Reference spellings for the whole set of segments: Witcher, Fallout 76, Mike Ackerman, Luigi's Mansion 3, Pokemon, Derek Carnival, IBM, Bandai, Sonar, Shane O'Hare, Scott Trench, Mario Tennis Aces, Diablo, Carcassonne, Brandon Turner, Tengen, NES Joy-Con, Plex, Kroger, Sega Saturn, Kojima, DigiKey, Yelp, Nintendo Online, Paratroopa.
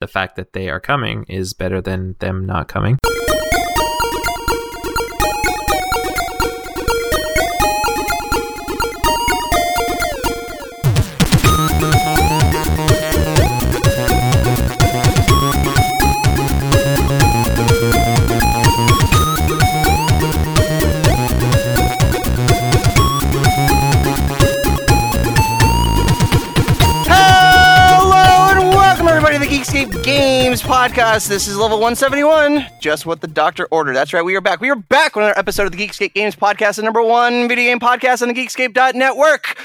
the fact that they are coming is better than them not coming. Geekscape Games Podcast. This is level 171, just what the doctor ordered. That's right, we are back. We are back with another episode of the Geekscape Games Podcast, the number one video game podcast on the Geekscape.network.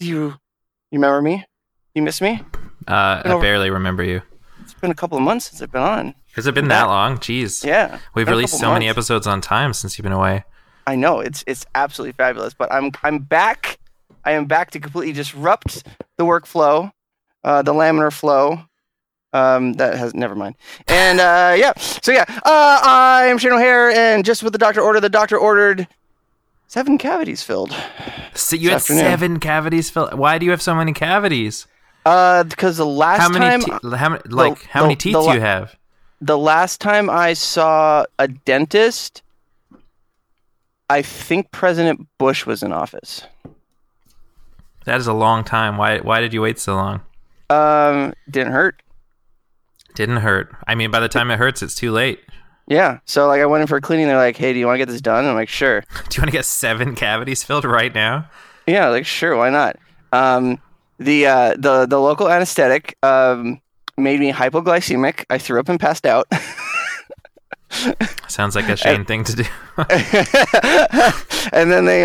You remember me? You miss me? I barely remember you. It's been a couple of months since I've been on. Has it been that long? Jeez. Yeah. We've released so many episodes on time since you've been away. I know. It's absolutely fabulous, but I'm back. I am back to completely disrupt the workflow, the laminar flow. Never mind. And, I'm Shane O'Hare, and just what the doctor ordered 7 cavities filled. So you had afternoon. 7 cavities filled? Why do you have so many cavities? Because the last how many time... how many teeth do you have? The last time I saw a dentist, I think President Bush was in office. That is a long time. Why did you wait so long? Didn't hurt. Didn't hurt. I mean, by the time it hurts, it's too late. Yeah. So, I went in for a cleaning. They're like, hey, do you want to get this done? And I'm like, sure. Do you want to get 7 cavities filled right now? Yeah, sure. Why not? The local anesthetic made me hypoglycemic. I threw up and passed out. Sounds like a Shane thing to do. And then they,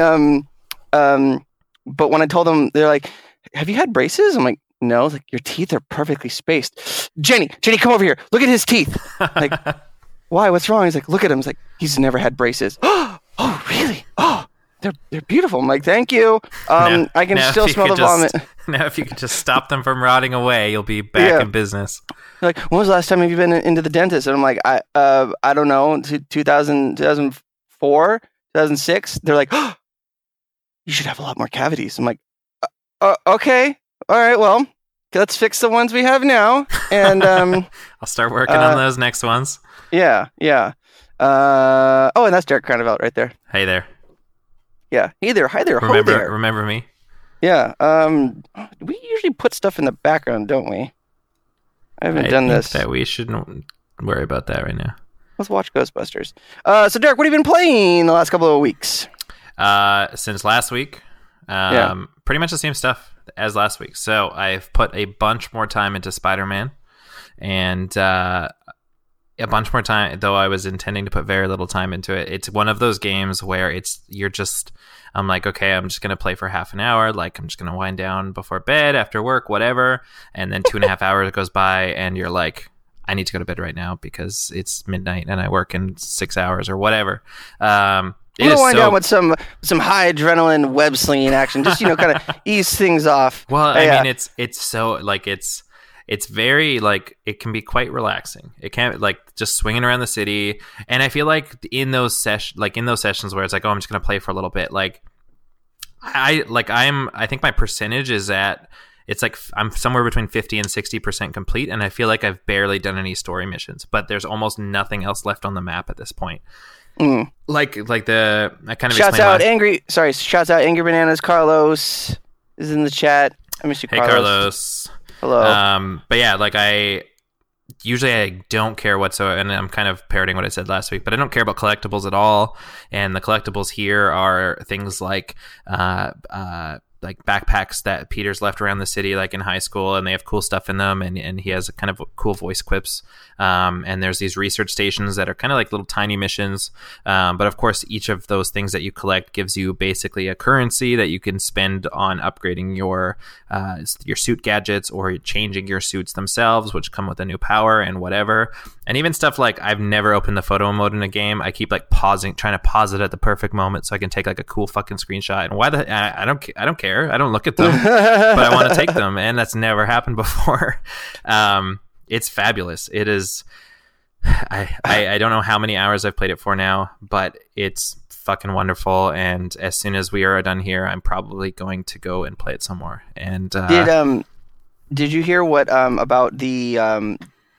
but when I told them, they're like, have you had braces? I'm like, no, your teeth are perfectly spaced. Jenny, come over here. Look at his teeth. Why? What's wrong? He's like, look at him. He's like, he's never had braces. Oh, really? Oh, they're beautiful. I'm like, thank you. I can still smell the vomit. Now, if you could just stop them from rotting away, you'll be back in business. They're like, when was the last time have you been into the dentist? And I'm like, I don't know, 2004, 2006. They're like, you should have a lot more cavities. I'm like, okay. All right, well, let's fix the ones we have now, and I'll start working on those next ones. Yeah. Oh, and that's Derek Carnival right there. Hey there. Yeah. Hey there. Hi there. Remember, there. Remember me? Yeah. We usually put stuff in the background, don't we? I done this. That we shouldn't worry about that right now. Let's watch Ghostbusters. So, Derek, what have you been playing the last couple of weeks? Since last week, pretty much the same stuff as last week. So I've put a bunch more time into Spider-Man, and a bunch more time, though I was intending to put very little time into it. It's one of those games where I'm like, okay, I'm just going to play for half an hour. I'm just going to wind down before bed, after work, whatever. And then 2.5 hours goes by and you're like, I need to go to bed right now because it's midnight and I work in 6 hours or whatever. I'm going to wind down with some high adrenaline web slinging action, just kind of ease things off. Well, I mean, it's so it's very it can be quite relaxing. It can just swinging around the city, and I feel like in those sessions where it's like, oh, I'm just going to play for a little bit. I think my percentage is at. It's I'm somewhere between 50 and 60% complete, and I feel like I've barely done any story missions, but there's almost nothing else left on the map at this point. Mm. I kind of shouts out angry. Sorry, shouts out angry bananas. Carlos is in the chat. I miss you, Carlos. Hey, Carlos. Hello. But yeah, I don't care whatsoever, and I'm kind of parroting what I said last week, but I don't care about collectibles at all. And the collectibles here are things like backpacks that Peter's left around the city, in high school, and they have cool stuff in them. And he has a kind of cool voice quips. And there's these research stations that are kind of like little tiny missions. But of course, each of those things that you collect gives you basically a currency that you can spend on upgrading your suit gadgets or changing your suits themselves, which come with a new power and whatever. And even stuff I've never opened the photo mode in a game. I keep trying to pause it at the perfect moment so I can take a cool fucking screenshot. And why the, I don't care. I don't look at them, but I want to take them, and that's never happened before. It's fabulous. It is. I don't know how many hours I've played it for now, but it's fucking wonderful. And as soon as we are done here, I'm probably going to go and play it some more. And did Did you hear what about the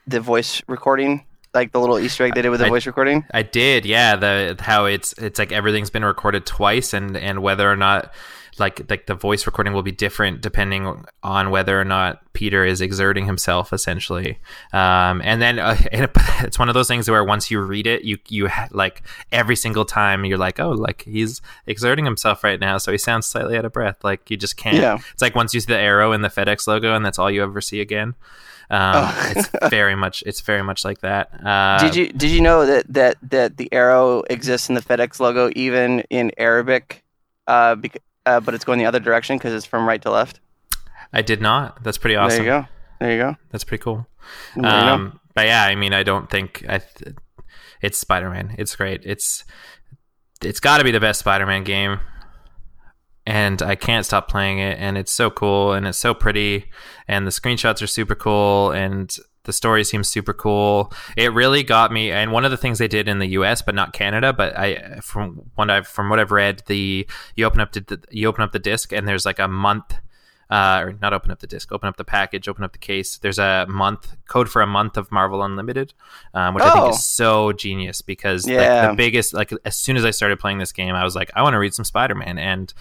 voice recording? Like the little Easter egg they did with the voice recording? I did, yeah. How it's like everything's been recorded twice, and whether or not like the voice recording will be different depending on whether or not Peter is exerting himself, essentially. And then it's one of those things where once you read it, you every single time you're like, oh, like he's exerting himself right now, so he sounds slightly out of breath. Like you just can't. Yeah. It's like once you see the arrow and the FedEx logo, and that's all you ever see again. It's very much like that. Did you know that the arrow exists in the FedEx logo even in Arabic, but it's going the other direction because it's from right to left? I did not. That's pretty awesome. There you go. That's pretty cool. But yeah, I mean, I don't think it's Spider-Man. It's great. It's got to be the best Spider-Man game. And I can't stop playing it, and it's so cool, and it's so pretty, and the screenshots are super cool, and the story seems super cool. It really got me, and one of the things they did in the US, but not Canada, but from what I've read, you open up the disc, and there's like a month, or not open up the disc, open up the package, open up the case. There's a month code for a month of Marvel Unlimited, which I think is so genius because the biggest, like as soon as I started playing this game, I was like, I want to read some Spider-Man. And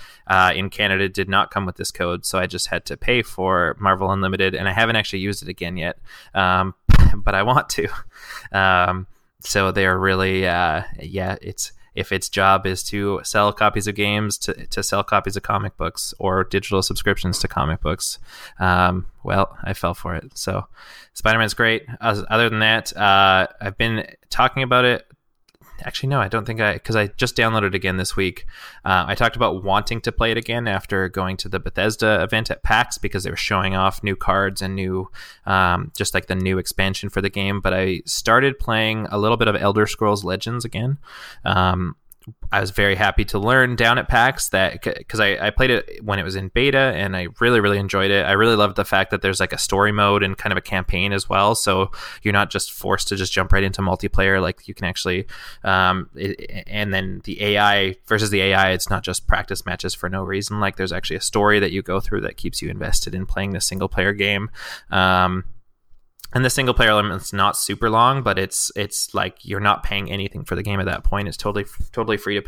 in Canada it did not come with this code. So I just had to pay for Marvel Unlimited, and I haven't actually used it again yet. But I want to. So they're really, if its job is to sell copies of games, to sell copies of comic books or digital subscriptions to comic books, well, I fell for it. So Spider-Man's great. Other than that, I've been talking about it. Actually, no, I don't think because I just downloaded it again this week. I talked about wanting to play it again after going to the Bethesda event at PAX because they were showing off new cards and new, just like the new expansion for the game. But I started playing a little bit of Elder Scrolls Legends again. I was very happy to learn down at PAX that because I played it when it was in beta, and I really, really enjoyed it. I really loved the fact that there's like a story mode and kind of a campaign as well. So you're not just forced to just jump right into multiplayer. Like you can actually, and then the AI versus the AI, it's not just practice matches for no reason. Like there's actually a story that you go through that keeps you invested in playing this single player game. And the single player element's not super long, but it's like you're not paying anything for the game at that point. It's totally free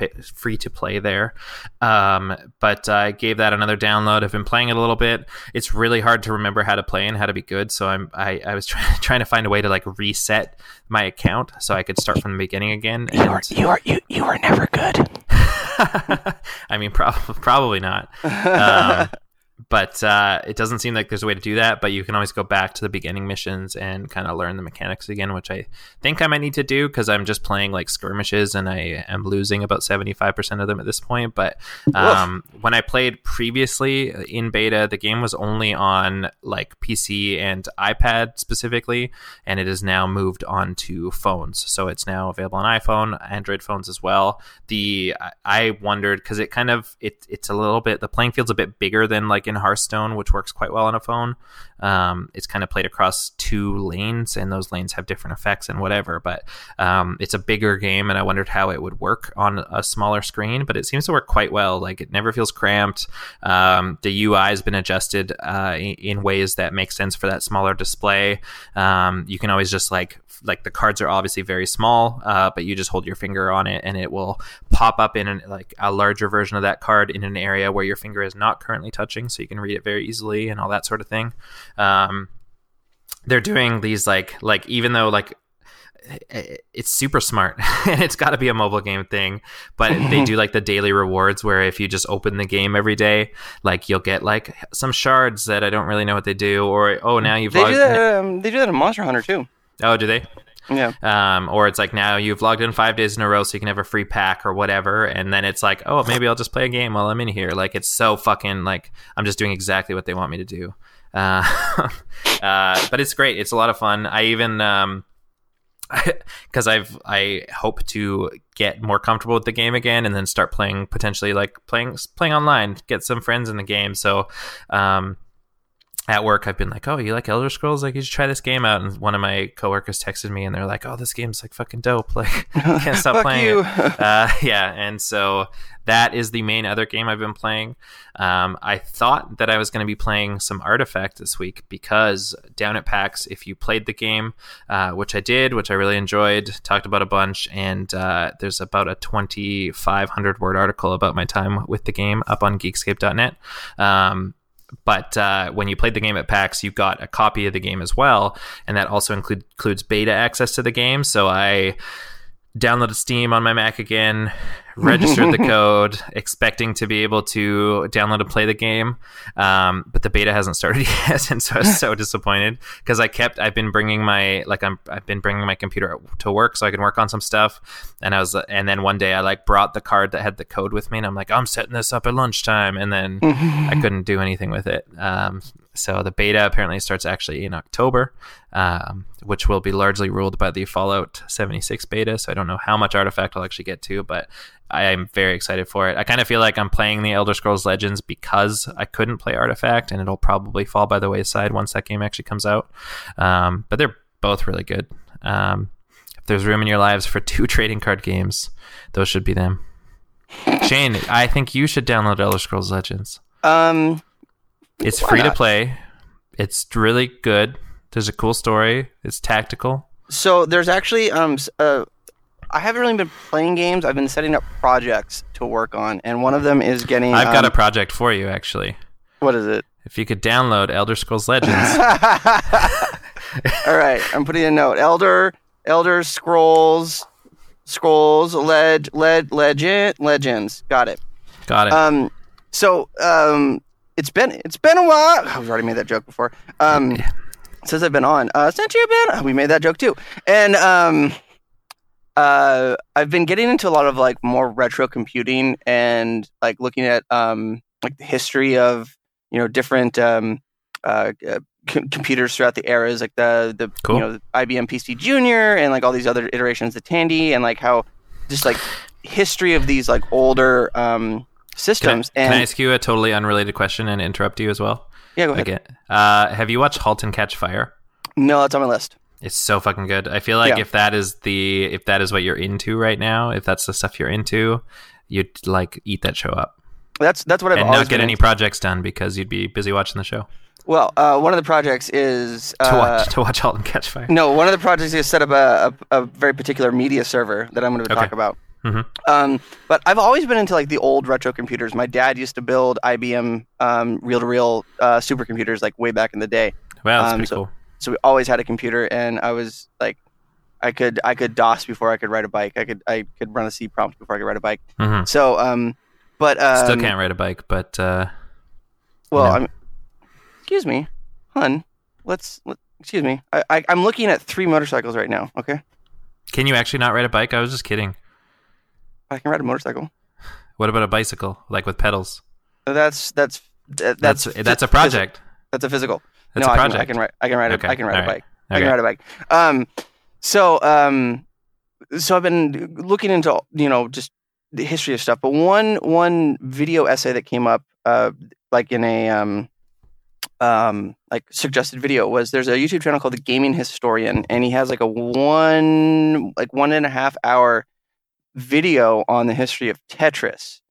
to play there. But I gave that another download. I've been playing it a little bit. It's really hard to remember how to play and how to be good. So I was trying to find a way to like reset my account so I could start from the beginning again. And you are never good. I mean, probably not. But it doesn't seem like there's a way to do that, but you can always go back to the beginning missions and kind of learn the mechanics again, which I think I might need to do because I'm just playing like skirmishes and I am losing about 75% of them at this point. But when I played previously in beta, the game was only on like PC and iPad specifically, and it has now moved on to phones. So it's now available on iPhone, Android phones as well. I wondered because it kind of, it's a little bit, the playing field's a bit bigger than like in Hearthstone, which works quite well on a phone. It's kind of played across two lanes, and those lanes have different effects and whatever, but it's a bigger game, and I wondered how it would work on a smaller screen, but it seems to work quite well. Like it never feels cramped. The UI has been adjusted in ways that make sense for that smaller display. You can always just like the cards are obviously very small, but you just hold your finger on it and it will pop up in like a larger version of that card in an area where your finger is not currently touching, so you can read it very easily and all that sort of thing. They're doing these like even though like it's super smart and it's got to be a mobile game thing, but they do like the daily rewards where if you just open the game every day, like you'll get like some shards that I don't really know what they do, or they do that in Monster Hunter too. Oh, do they? Yeah. Or it's like now you've logged in 5 days in a row, so you can have a free pack or whatever. And then it's like, oh, maybe I'll just play a game while I'm in here. Like it's so fucking like I'm just doing exactly what they want me to do. But it's great. It's a lot of fun. I even because I hope to get more comfortable with the game again and then start playing potentially like playing online, get some friends in the game. So at work, I've been like, oh, you like Elder Scrolls? Like, you should try this game out. And one of my coworkers texted me and they're like, oh, this game's like fucking dope. Like, can't stop playing you. It. Yeah. And so that is the main other game I've been playing. I thought that I was going to be playing some Artifact this week because down at PAX, if you played the game, which I did, which I really enjoyed, talked about a bunch, and there's about a 2,500 word article about my time with the game up on Geekscape.net. But when you played the game at PAX, you got a copy of the game as well, and that also includes beta access to the game. So I downloaded Steam on my Mac again, registered the code, expecting to be able to download and play the game, but the beta hasn't started yet, and so I was so disappointed because I've been bringing my computer to work so I can work on some stuff, and then one day I like brought the card that had the code with me, and I'm like, I'm setting this up at lunchtime, and then I couldn't do anything with it. So the beta apparently starts actually in October, which will be largely ruled by the Fallout 76 beta. So I don't know how much Artifact I'll actually get to, but I'm very excited for it. I kind of feel like I'm playing the Elder Scrolls Legends because I couldn't play Artifact, and it'll probably fall by the wayside once that game actually comes out. But they're both really good. If there's room in your lives for 2 trading card games, those should be them. Shane, I think you should download Elder Scrolls Legends. It's free to play. It's really good. There's a cool story. It's tactical. So there's actually I haven't really been playing games. I've been setting up projects to work on, and one of them is getting... I've got a project for you, actually. What is it? If you could download Elder Scrolls Legends. All right, I'm putting a note. Elder Scrolls Legends. Got it. It's been a while. I've already made that joke before. Since I've been on, since you've been, we made that joke too. And I've been getting into a lot of like more retro computing and like looking at like the history of, you know, different computers throughout the eras, like the cool, you know, the IBM PC Junior and like all these other iterations of Tandy, and like how just like history of these like older systems. Can I ask you a totally unrelated question and interrupt you as well? Yeah, go ahead. Okay. Have you watched Halt and Catch Fire? No, that's on my list. It's so fucking good. I feel like if that is what you're into right now, if that's the stuff you're into, you'd like eat that show up. That's what I've always been into. And not get any projects done because you'd be busy watching the show. Well, one of the projects is to watch Halt and Catch Fire. No, one of the projects is set up a very particular media server that I'm going to talk about. Mm-hmm. But I've always been into like the old retro computers. My dad used to build IBM reel-to-reel supercomputers like way back in the day. Wow, that's pretty cool. So we always had a computer, and I was like, I could DOS before I could ride a bike. I could run a C prompt before I could ride a bike. Mm-hmm. So, still can't ride a bike, but excuse me, hun. Excuse me. I'm looking at 3 motorcycles right now. Okay. Can you actually not ride a bike? I was just kidding. I can ride a motorcycle. What about a bicycle, like with pedals? That's a project. That's a physical. That's a project. I can ride a bike. So I've been looking into, you know, just the history of stuff. But one video essay that came up, like in a like suggested video, was there's a YouTube channel called the Gaming Historian, and he has like a 1.5 hour video on the history of Tetris,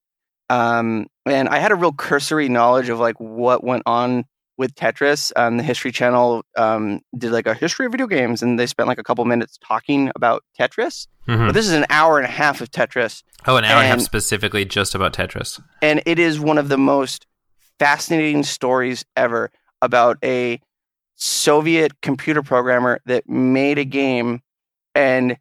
and I had a real cursory knowledge of like what went on with Tetris. The History Channel did like a history of video games, and they spent like a couple minutes talking about Tetris. Mm-hmm. But this is an hour and a half of Tetris. Oh, an hour and a half specifically just about Tetris. And it is one of the most fascinating stories ever about a Soviet computer programmer that made a game, and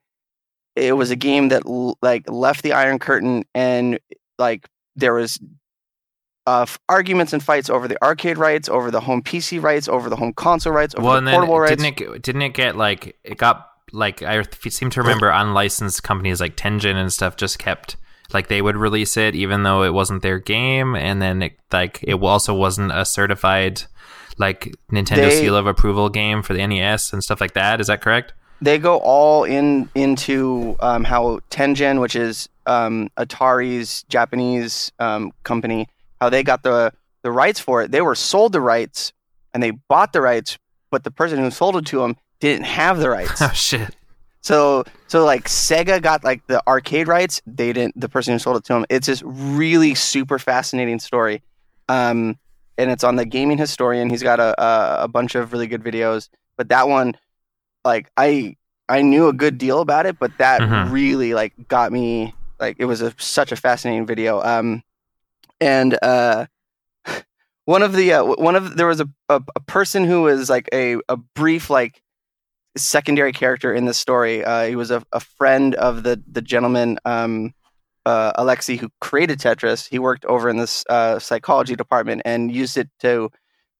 it was a game that like left the Iron Curtain, and like there was arguments and fights over the arcade rights, over the home PC rights, over the home console rights, over the portable rights. Didn't it get I seem to remember unlicensed companies like Tengen and stuff just kept like they would release it even though it wasn't their game, and then it also wasn't a certified like Nintendo seal of approval game for the NES and stuff like that. Is that correct? They go all into how Tengen, which is Atari's Japanese company, how they got the rights for it. They were sold the rights and they bought the rights, but the person who sold it to them didn't have the rights. Oh shit. So like Sega got like the arcade rights, they didn't, the person who sold it to them. It's this really super fascinating story. And it's on the Gaming Historian. He's got a bunch of really good videos, but that one, like I knew a good deal about it, but that really like got me, like it was such a fascinating video. And there was a person who was like a brief, like secondary character in the story. He was a friend of the gentleman, Alexei, who created Tetris. He worked over in this psychology department and used it to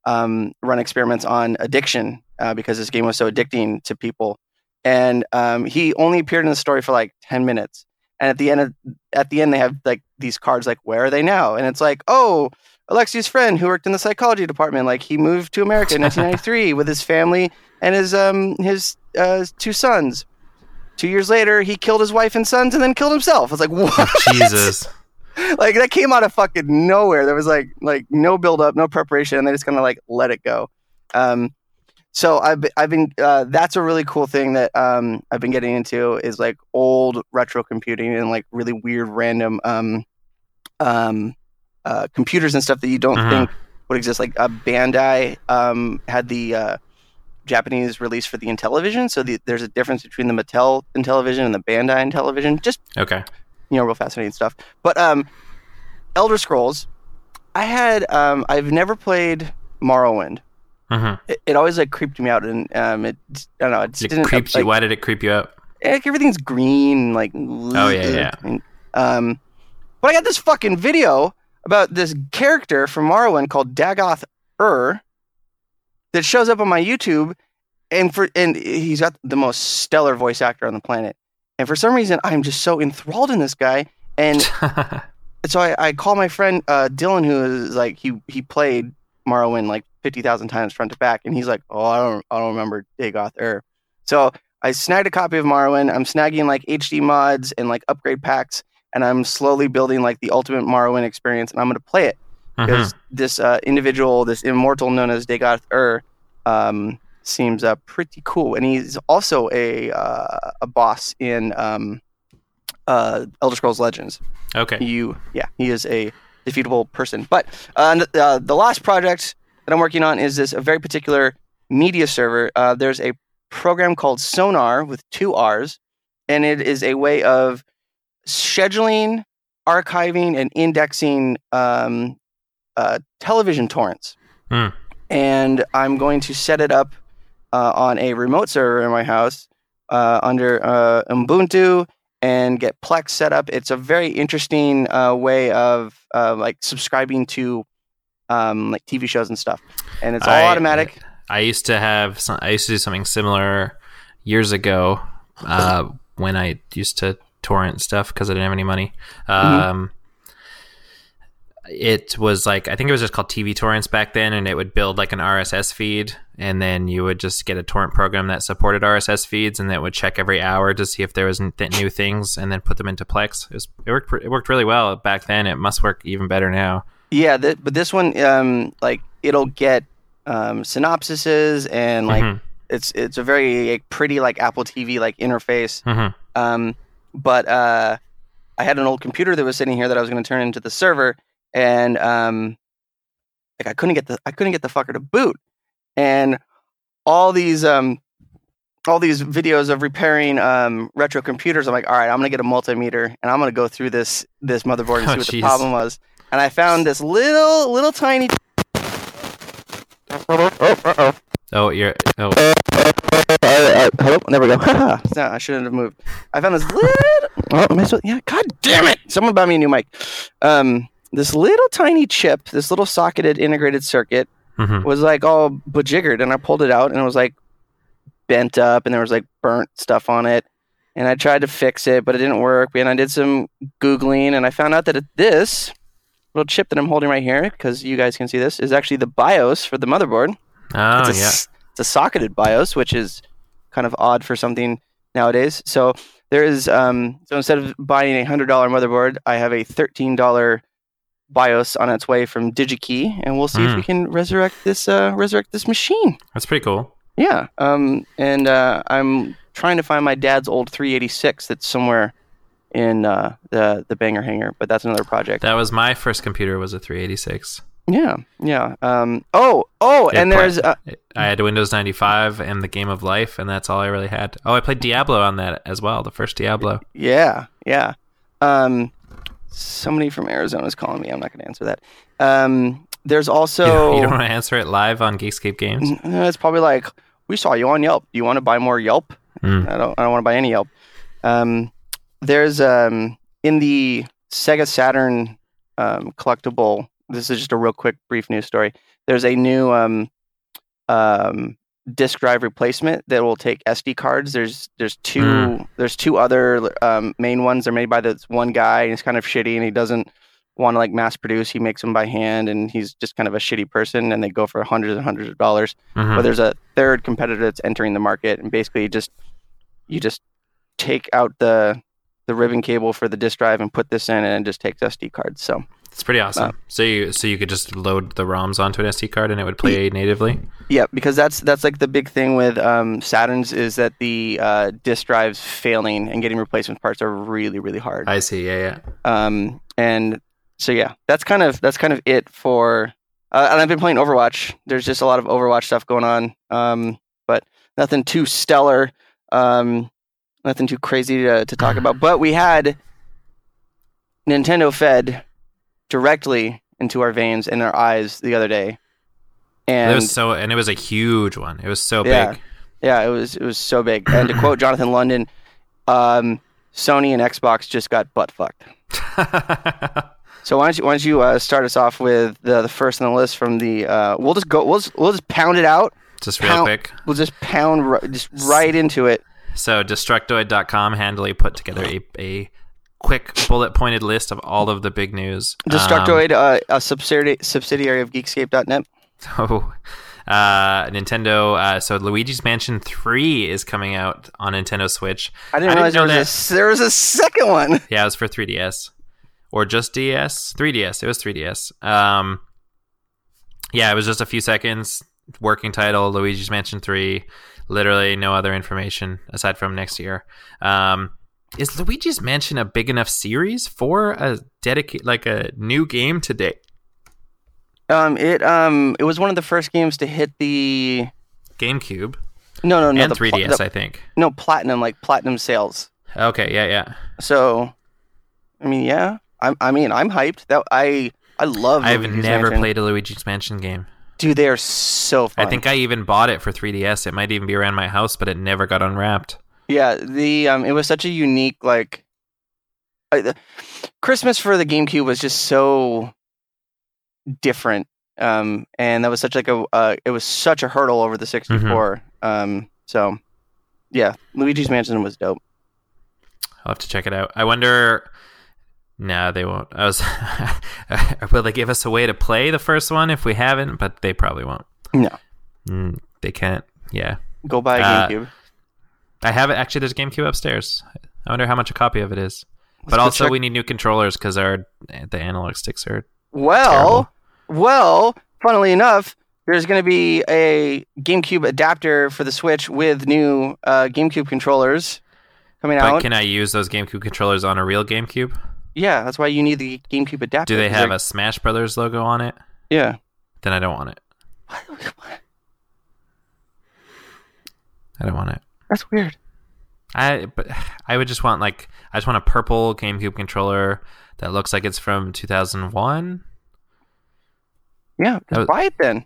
run experiments on addiction because this game was so addicting to people. And he only appeared in the story for like 10 minutes. And at the end, they have like these cards like, where are they now? And it's like, oh, Alexei's friend who worked in the psychology department. Like he moved to America in 1993 with his family and his two sons. 2 years later, he killed his wife and sons and then killed himself. I was like, what? Jesus. Like that came out of fucking nowhere. There was like no build up, no preparation. And they just kind of like let it go. So I've been that's a really cool thing that I've been getting into is like old retro computing and like really weird random computers and stuff that you don't think would exist. Like Bandai had the Japanese release for the Intellivision, so there's a difference between the Mattel Intellivision and the Bandai Intellivision. Just okay, you know, real fascinating stuff. But Elder Scrolls, I had I've never played Morrowind. It always like creeped me out, and I don't know. It creeps you. Like, why did it creep you out? Like everything's green, like And, but I got this fucking video about this character from Morrowind called Dagoth Ur that shows up on my YouTube, and he's got the most stellar voice actor on the planet. And for some reason, I'm just so enthralled in this guy, and so I call my friend Dylan, who is like he played Morrowind like 50,000 times front to back, and he's like, oh, I don't remember Dagoth Ur. So I snagged a copy of Morrowind. I'm snagging like HD mods and like upgrade packs, and I'm slowly building like the ultimate Morrowind experience, and I'm going to play it because this individual, this immortal known as Dagoth Ur, seems pretty cool, and he's also a boss in Elder Scrolls Legends. Okay, he is a defeatable person. But the last project that I'm working on is this a very particular media server. There's a program called Sonar with two R's, and it is a way of scheduling, archiving, and indexing television torrents. And I'm going to set it up on a remote server in my house under Ubuntu and get Plex set up. It's a very interesting way of like subscribing to like TV shows and stuff, and it's all automatic. I used to do something similar years ago when I used to torrent stuff because I didn't have any money. It was like, I think it was just called TV Torrents back then, and it would build like an RSS feed, and then you would just get a torrent program that supported RSS feeds, and that would check every hour to see if there was new things, and then put them into Plex. It worked really well back then. It must work even better now. Yeah, but this one, like, it'll get synopsises, and like it's a very pretty like Apple TV like interface. But I had an old computer that was sitting here that I was going to turn into the server, and like I couldn't get the fucker to boot, and all these videos of repairing retro computers. I'm like, all right, I'm going to get a multimeter, and I'm going to go through this motherboard and see what the problem was. And I found this little tiny. Hello? There we go. No, I shouldn't have moved. I found this little. God damn it! Someone buy me a new mic. This little tiny chip, this little socketed integrated circuit, was like all bejiggered, and I pulled it out, and it was like bent up, and there was like burnt stuff on it, and I tried to fix it, but it didn't work. And I did some Googling, and I found out that this little chip that I'm holding right here, because you guys can see this, is actually the BIOS for the motherboard. Oh, it's a socketed BIOS, which is kind of odd for something nowadays. So there is, so instead of buying a $100 motherboard, I have a $13 BIOS on its way from DigiKey, and we'll see if we can resurrect this machine. That's pretty cool. Yeah. And I'm trying to find my dad's old 386 that's somewhere in the banger hanger, but that's another project. That was my first computer, was a 386. Yeah, yeah. I had Windows 95 and the Game of Life, and that's all I really had. Oh, I played Diablo on that as well, the first Diablo. Yeah, yeah. Somebody from Arizona is calling me. I'm not going to answer that. There's also... You don't want to answer it live on Geekscape Games? It's probably like, we saw you on Yelp. Do you want to buy more Yelp? I don't want to buy any Yelp. There's, in the Sega Saturn collectible... This is just a real quick, brief news story. There's a new disk drive replacement that will take SD cards. There's two other main ones. They're made by this one guy, and he's kind of shitty, and he doesn't want to like mass produce. He makes them by hand, and he's just kind of a shitty person. And they go for hundreds and hundreds of dollars. Mm-hmm. But there's a third competitor that's entering the market, and basically you just take out the ribbon cable for the disk drive and put this in, and it just takes SD cards. So. It's pretty awesome. So you could just load the ROMs onto an SD card and it would play natively? Yeah, because that's like the big thing with Saturns is that the disk drives failing and getting replacement parts are really, really hard. I see, yeah. And so yeah, that's kind of it for and I've been playing Overwatch. There's just a lot of Overwatch stuff going on. But nothing too stellar, nothing too crazy to talk about. But we had Nintendo fed directly into our veins and our eyes the other day, and it was a huge one. It was so big. Yeah, it was so big. And to quote Jonathan London, Sony and Xbox just got butt fucked. So why don't you start us off with the first on the list from the? We'll just pound it out. Just real quick. We'll just pound right into it. So Destructoid.com handily put together a quick bullet-pointed list of all of the big news. Destructoid, a subsidiary of Geekscape.net. Oh, Nintendo. So Luigi's Mansion 3 is coming out on Nintendo Switch. I didn't realize there was a second one. Yeah, it was for 3DS. Or just DS? 3DS. It was 3DS. Yeah, it was just a few seconds. Working title, Luigi's Mansion 3. Literally no other information aside from next year. Is Luigi's Mansion a big enough series for a a new game today? It was one of the first games to hit the GameCube. No, and 3DS, I think. No, platinum sales. Okay, yeah. So, I mean, yeah. I'm hyped. I love. I've never played a Luigi's Mansion game. Dude, they are so fun. I think I even bought it for 3DS. It might even be around my house, but it never got unwrapped. Yeah, the it was such a unique Christmas for the GameCube was just so different, and that was such it was such a hurdle over the 64. Mm-hmm. So yeah, Luigi's Mansion was dope. I'll have to check it out. I wonder. No, they won't. Will they give us a way to play the first one if we haven't? But they probably won't. No, they can't. Yeah, go buy a GameCube. I have it. Actually, there's a GameCube upstairs. I wonder how much a copy of it is. But also, we need new controllers because the analog sticks are terrible. Well, funnily enough, there's going to be a GameCube adapter for the Switch with new GameCube controllers coming out. But can I use those GameCube controllers on a real GameCube? Yeah, that's why you need the GameCube adapter. Do they have a Smash Brothers logo on it? Yeah. Then I don't want it. I don't want it. That's weird. I would just want a purple GameCube controller that looks like it's from 2001. Yeah, just buy it then.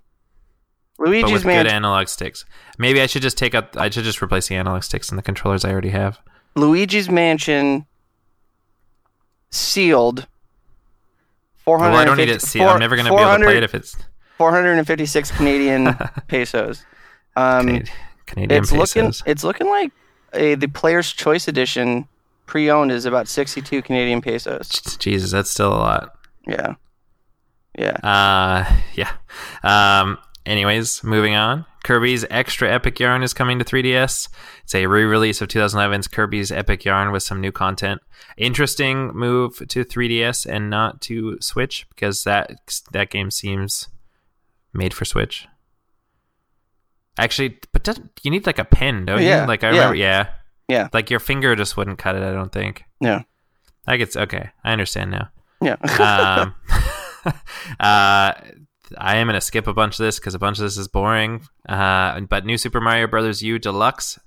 Luigi's Mansion. But with good analog sticks. Maybe I should just replace the analog sticks and the controllers I already have. Luigi's Mansion sealed. Well, I don't need it sealed. I'm never going to be able to play it if it's 456 Canadian pesos. Canadian pesos. It's looking like the Player's Choice Edition pre-owned is about 62 Canadian pesos. Jesus, that's still a lot. Yeah. Anyways, moving on. Kirby's Extra Epic Yarn is coming to 3DS. It's a re-release of 2011's Kirby's Epic Yarn with some new content. Interesting move to 3DS and not to Switch, because that game seems made for Switch. Actually, but you need like a pen, don't you? Like I remember, yeah. Like your finger just wouldn't cut it, I don't think. Yeah. I guess, okay, I understand now. Yeah. I am going to skip a bunch of this because a bunch of this is boring. But New Super Mario Bros. U Deluxe,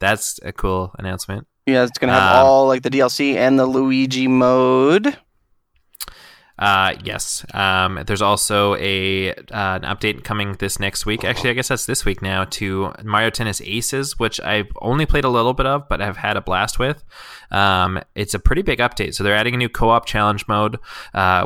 that's a cool announcement. Yeah, it's going to have all like the DLC and the Luigi mode. Yes. There's also an update coming this next week. Actually, I guess that's this week now, to Mario Tennis Aces, which I've only played a little bit of, but I've had a blast with. It's a pretty big update. So they're adding a new co-op challenge mode,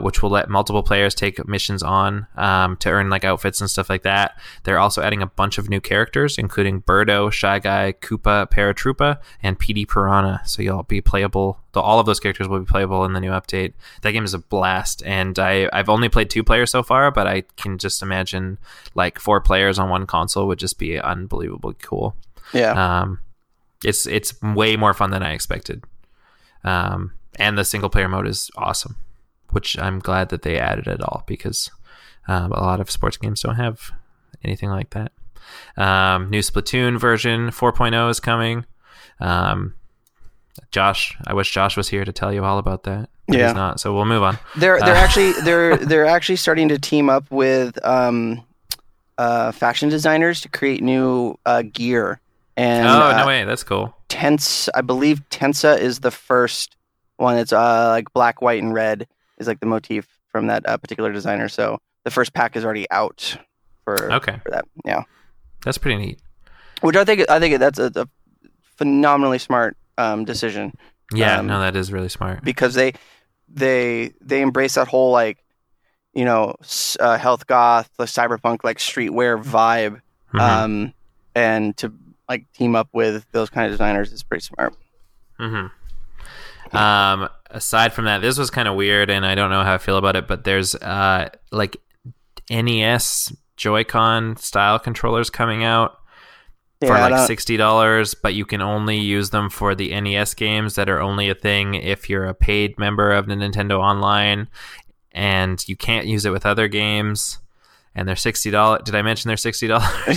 which will let multiple players take missions on, to earn like outfits and stuff like that. They're also adding a bunch of new characters, including Birdo, Shy Guy, Koopa, Paratroopa, and PD Piranha. So you'll be playable. All of those characters will be playable in the new update. That game is a blast, and I've only played 2 players so far, but I can just imagine like 4 players on one console would just be unbelievably cool. Yeah. It's way more fun than I expected. And the single player mode is awesome, which I'm glad that they added it all, because a lot of sports games don't have anything like that. New Splatoon version 4.0 is coming. Josh, I wish Josh was here to tell you all about that. Yeah, he's not, so we'll move on. They're actually they're actually starting to team up with fashion designers to create new gear. And no way, that's cool. I believe Tensa is the first one. It's like black, white, and red is like the motif from that particular designer. So the first pack is already out for that. Yeah, that's pretty neat. Which I think that's a phenomenally smart decision. Yeah, no, that is really smart, because they embrace that whole like, you know, health goth, the cyberpunk like streetwear vibe, mm-hmm. And to like team up with those kind of designers is pretty smart. Mm-hmm. Aside from that, this was kind of weird, and I don't know how I feel about it, but there's like NES Joy-Con style controllers coming out. Yeah, for like $60, but you can only use them for the NES games that are only a thing if you're a paid member of the Nintendo Online, and you can't use it with other games. And they're $60. Did I mention they're $60?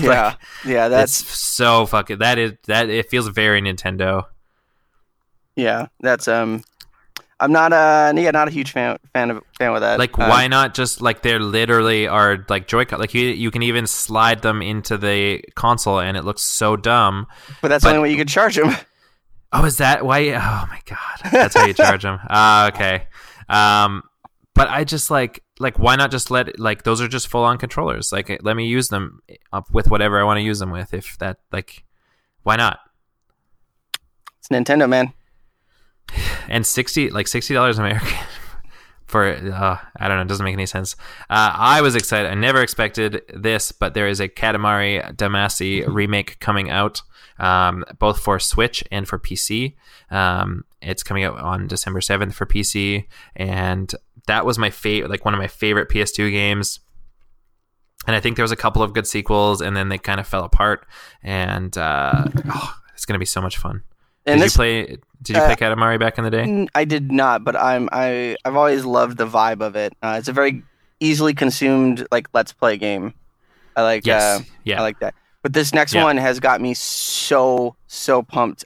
Yeah, like, yeah, that's so fucking. That it feels very Nintendo. Yeah, that's I'm not a huge fan with that. Like, why not just like they literally are like Joy-Con. Like you can even slide them into the console, and it looks so dumb. But that's the only way you can charge them. Oh, is that why? Oh my god, that's how you charge them. Okay. But I just like why not just let those are just full on controllers. Like, let me use them with whatever I want to use them with. If that like, why not? It's Nintendo, man. And $60 American for I don't know, it doesn't make any sense. I was excited. I never expected this, but there is a Katamari Damacy remake coming out, both for Switch and for PC. It's coming out on December 7th for PC, and that was my one of my favorite PS2 games. And I think there was a couple of good sequels, and then they kind of fell apart. And it's going to be so much fun. And did you play Katamari back in the day? I did not, but I've always loved the vibe of it. It's a very easily consumed like let's play game. I like I like that. But this next one has got me so pumped.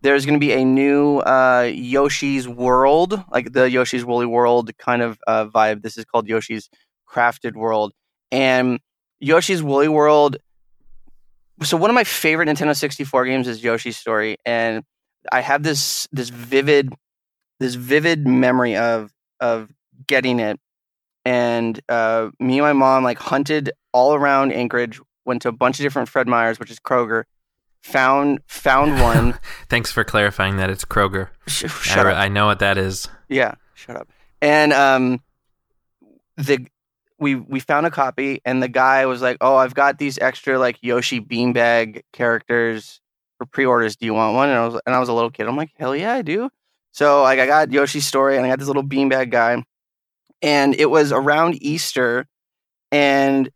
There's going to be a new Yoshi's World, like the Yoshi's Woolly World kind of vibe. This is called Yoshi's Crafted World. And Yoshi's Woolly World, so one of my favorite Nintendo 64 games is Yoshi's Story, and I have this vivid memory of getting it, and me and my mom like hunted all around Anchorage, went to a bunch of different Fred Meyers, which is Kroger, found one. Thanks for clarifying that it's Kroger. Shut up. I know what that is. Yeah, shut up. And we found a copy, and the guy was like, "Oh, I've got these extra like Yoshi beanbag characters for pre-orders. Do you want one?" And I was a little kid. I'm like, "Hell yeah, I do!" So like I got Yoshi's Story, and I got this little beanbag guy, and it was around Easter, and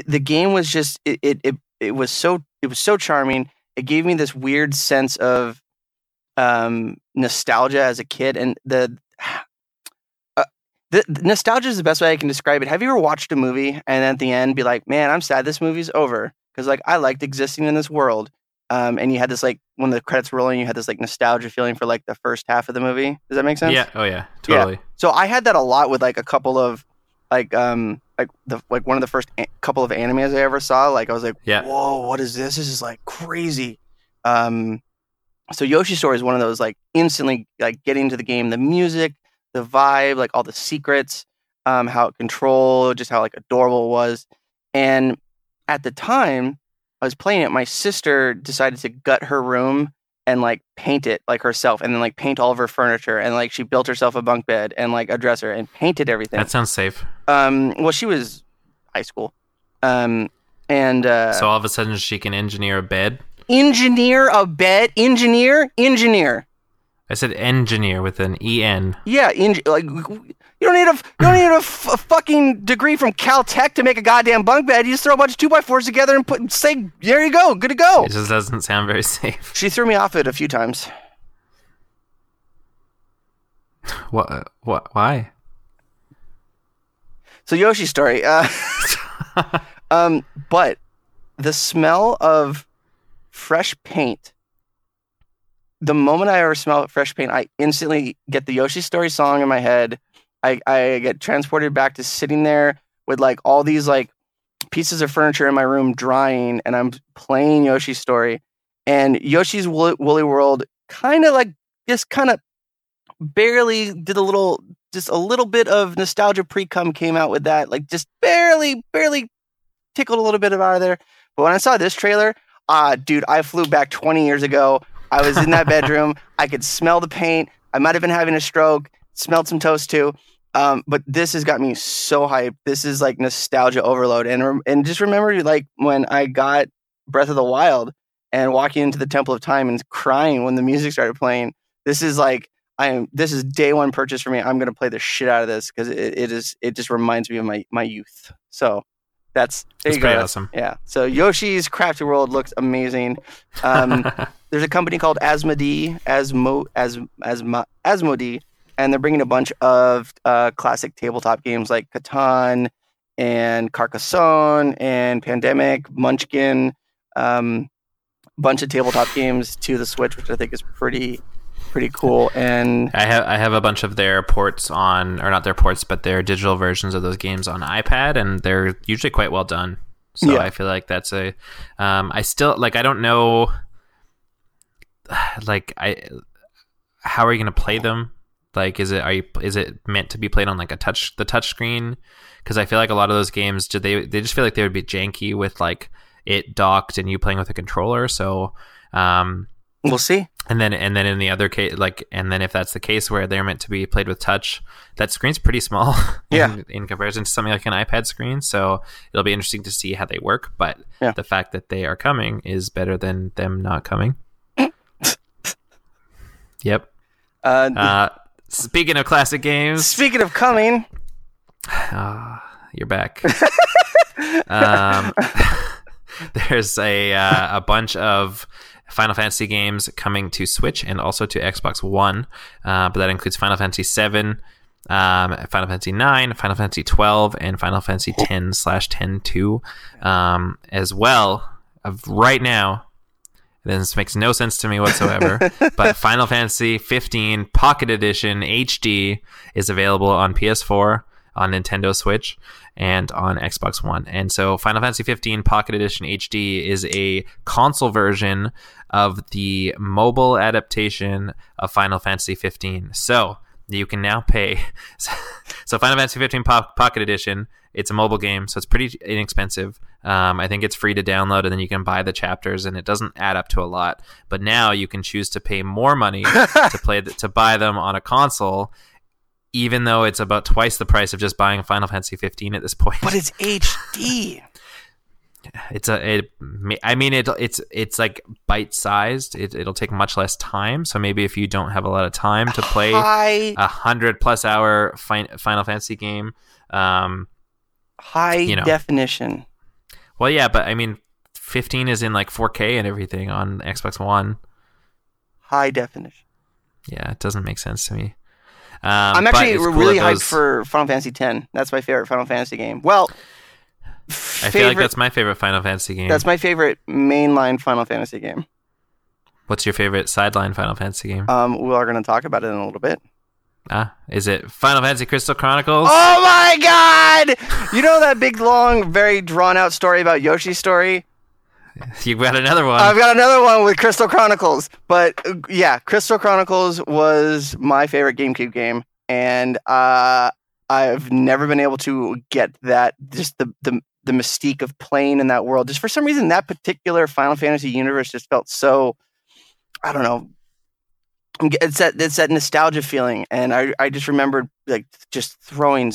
the game was just it was so charming. It gave me this weird sense of nostalgia as a kid, and the nostalgia is the best way I can describe it. Have you ever watched a movie and at the end be like, "Man, I'm sad this movie's over," because like I liked existing in this world. And you had this, like, when the credits were rolling, you had this, like, nostalgia feeling for, like, the first half of the movie. Does that make sense? Yeah. Oh, yeah. Totally. Yeah. So I had that a lot with, like, a couple of, like one of the first couple of animes I ever saw. Like, I was like, yeah. Whoa, what is this? This is, like, crazy. So Yoshi's Story is one of those, like, instantly, like, getting into the game. The music, the vibe, like, all the secrets, how it controlled, just how, like, adorable it was. And at the time I was playing it, my sister decided to gut her room and like paint it like herself, and then like paint all of her furniture, and like she built herself a bunk bed and like a dresser and painted everything. That sounds safe. Well, she was high school. So all of a sudden she can engineer a bed? Engineer. I said engineer with an E-N. Yeah, like you don't need a fucking degree from Caltech to make a goddamn bunk bed. You just throw a bunch of 2x4s together and say, there you go, good to go. It just doesn't sound very safe. She threw me off it a few times. What? Why? So Yoshi's Story. But the smell of fresh paint. The moment I ever smell fresh paint, I instantly get the Yoshi's Story song in my head. I get transported back to sitting there with like all these like pieces of furniture in my room drying, and I'm playing Yoshi's Story. And Yoshi's Woolly World kind of like just kind of barely did a little bit of nostalgia pre-cum came out with that. Like just barely tickled a little bit out of there. But when I saw this trailer, dude, I flew back 20 years ago. I was in that bedroom. I could smell the paint. I might have been having a stroke. Smelled some toast too. But this has got me so hyped. This is like nostalgia overload. And just remember like when I got Breath of the Wild and walking into the Temple of Time and crying when the music started playing. This is like this is day one purchase for me. I'm gonna play the shit out of this because it just reminds me of my youth. So that's pretty awesome. Yeah. So Yoshi's Crafty World looks amazing. There's a company called Asmodee, and they're bringing a bunch of classic tabletop games like Catan and Carcassonne and Pandemic, Munchkin, bunch of tabletop games to the Switch, which I think is pretty cool. And I have a bunch of their ports but their digital versions of those games on iPad, and they're usually quite well done. So yeah. I feel like that's a I still like I don't know like I how are you going to play them? Like is it meant to be played on like the touch screen? Cuz I feel like a lot of those games they just feel like they would be janky with like it docked and you playing with a controller. So we'll see. And then in the other case, like, and then if that's the case where they're meant to be played with touch, that screen's pretty small in comparison to something like an iPad screen. So it'll be interesting to see how they work. But The fact that they are coming is better than them not coming. Yep. Speaking of classic games. Speaking of coming. You're back. There's a bunch of Final Fantasy games coming to Switch and also to Xbox One, but that includes Final Fantasy VII, Final Fantasy IX, Final Fantasy XII, and Final Fantasy X/X-2 as well. Right now, this makes no sense to me whatsoever, but Final Fantasy XV Pocket Edition HD is available on PS4, on Nintendo Switch, and on Xbox One. And so Final Fantasy XV Pocket Edition HD is a console version of the mobile adaptation of Final Fantasy XV. So you can now pay. So Final Fantasy XV Pocket Edition, it's a mobile game, so it's pretty inexpensive. I think it's free to download, and then you can buy the chapters, and it doesn't add up to a lot. But now you can choose to pay more money to buy them on a console, even though it's about twice the price of just buying Final Fantasy 15 at this point. But it's HD. It's like bite-sized. It'll take much less time. So maybe if you don't have a lot of time to play a 100+ hour Final Fantasy game, high definition. Well, yeah, but I mean, 15 is in like 4K and everything on Xbox One. High definition. Yeah, it doesn't make sense to me. I'm actually really hyped for Final Fantasy X. That's my favorite Final Fantasy game. Well, I feel like that's my favorite Final Fantasy game. That's my favorite mainline Final Fantasy game. What's your favorite sideline Final Fantasy game? We are going to talk about it in a little bit. Is it Final Fantasy Crystal Chronicles? Oh my god! You know that big, long, very drawn-out story about Yoshi's Story? You've got another one. I've got another one with Crystal Chronicles. But yeah, Crystal Chronicles was my favorite GameCube game. And I've never been able to get that, just the mystique of playing in that world. Just for some reason, that particular Final Fantasy universe just felt so, I don't know, it's that nostalgia feeling. And I just remembered like just throwing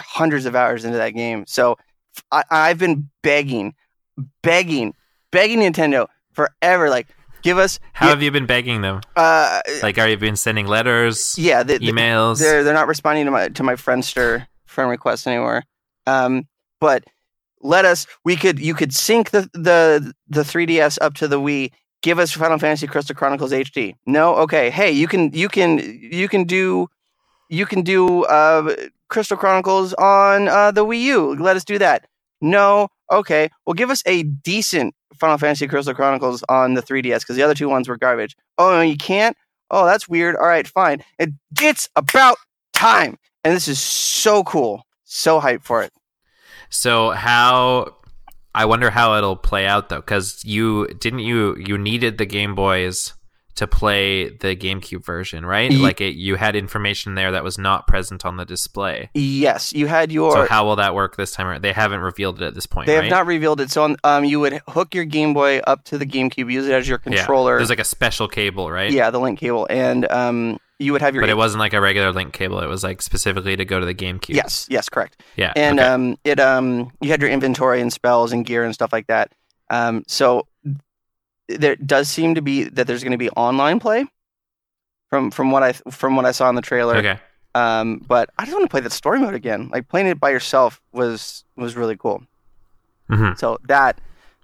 hundreds of hours into that game. So I've been begging Nintendo forever, like, give us... How have you been begging them? Like, are you been sending letters? Yeah, emails? They're not responding to my friend requests anymore. But let us... You could sync the 3DS up to the Wii. Give us Final Fantasy Crystal Chronicles HD. No, okay. Hey, you can do Crystal Chronicles on the Wii U. Let us do that. No, okay. Well, give us a decent Final Fantasy Crystal Chronicles on the 3DS because the other two ones were garbage. Oh, no, you can't? Oh, that's weird. All right, fine. It's about time. And this is so cool. So hyped for it. So I wonder how it'll play out, though, because you needed the Game Boys to play the GameCube version, right? You had information there that was not present on the display. Yes, you had your... So how will that work this time around? They haven't revealed it at this point, They have not revealed it. So you would hook your Game Boy up to the GameCube, use it as your controller. Yeah. There's like a special cable, right? Yeah, the link cable. And you would have your... But it wasn't like a regular link cable. It was like specifically to go to the GameCube. Yes, correct. Yeah. And okay. You had your inventory and spells and gear and stuff like that. So... There does seem to be that there's going to be online play, from what I saw in the trailer. Okay. But I just want to play that story mode again. Like playing it by yourself was really cool. Mm-hmm. So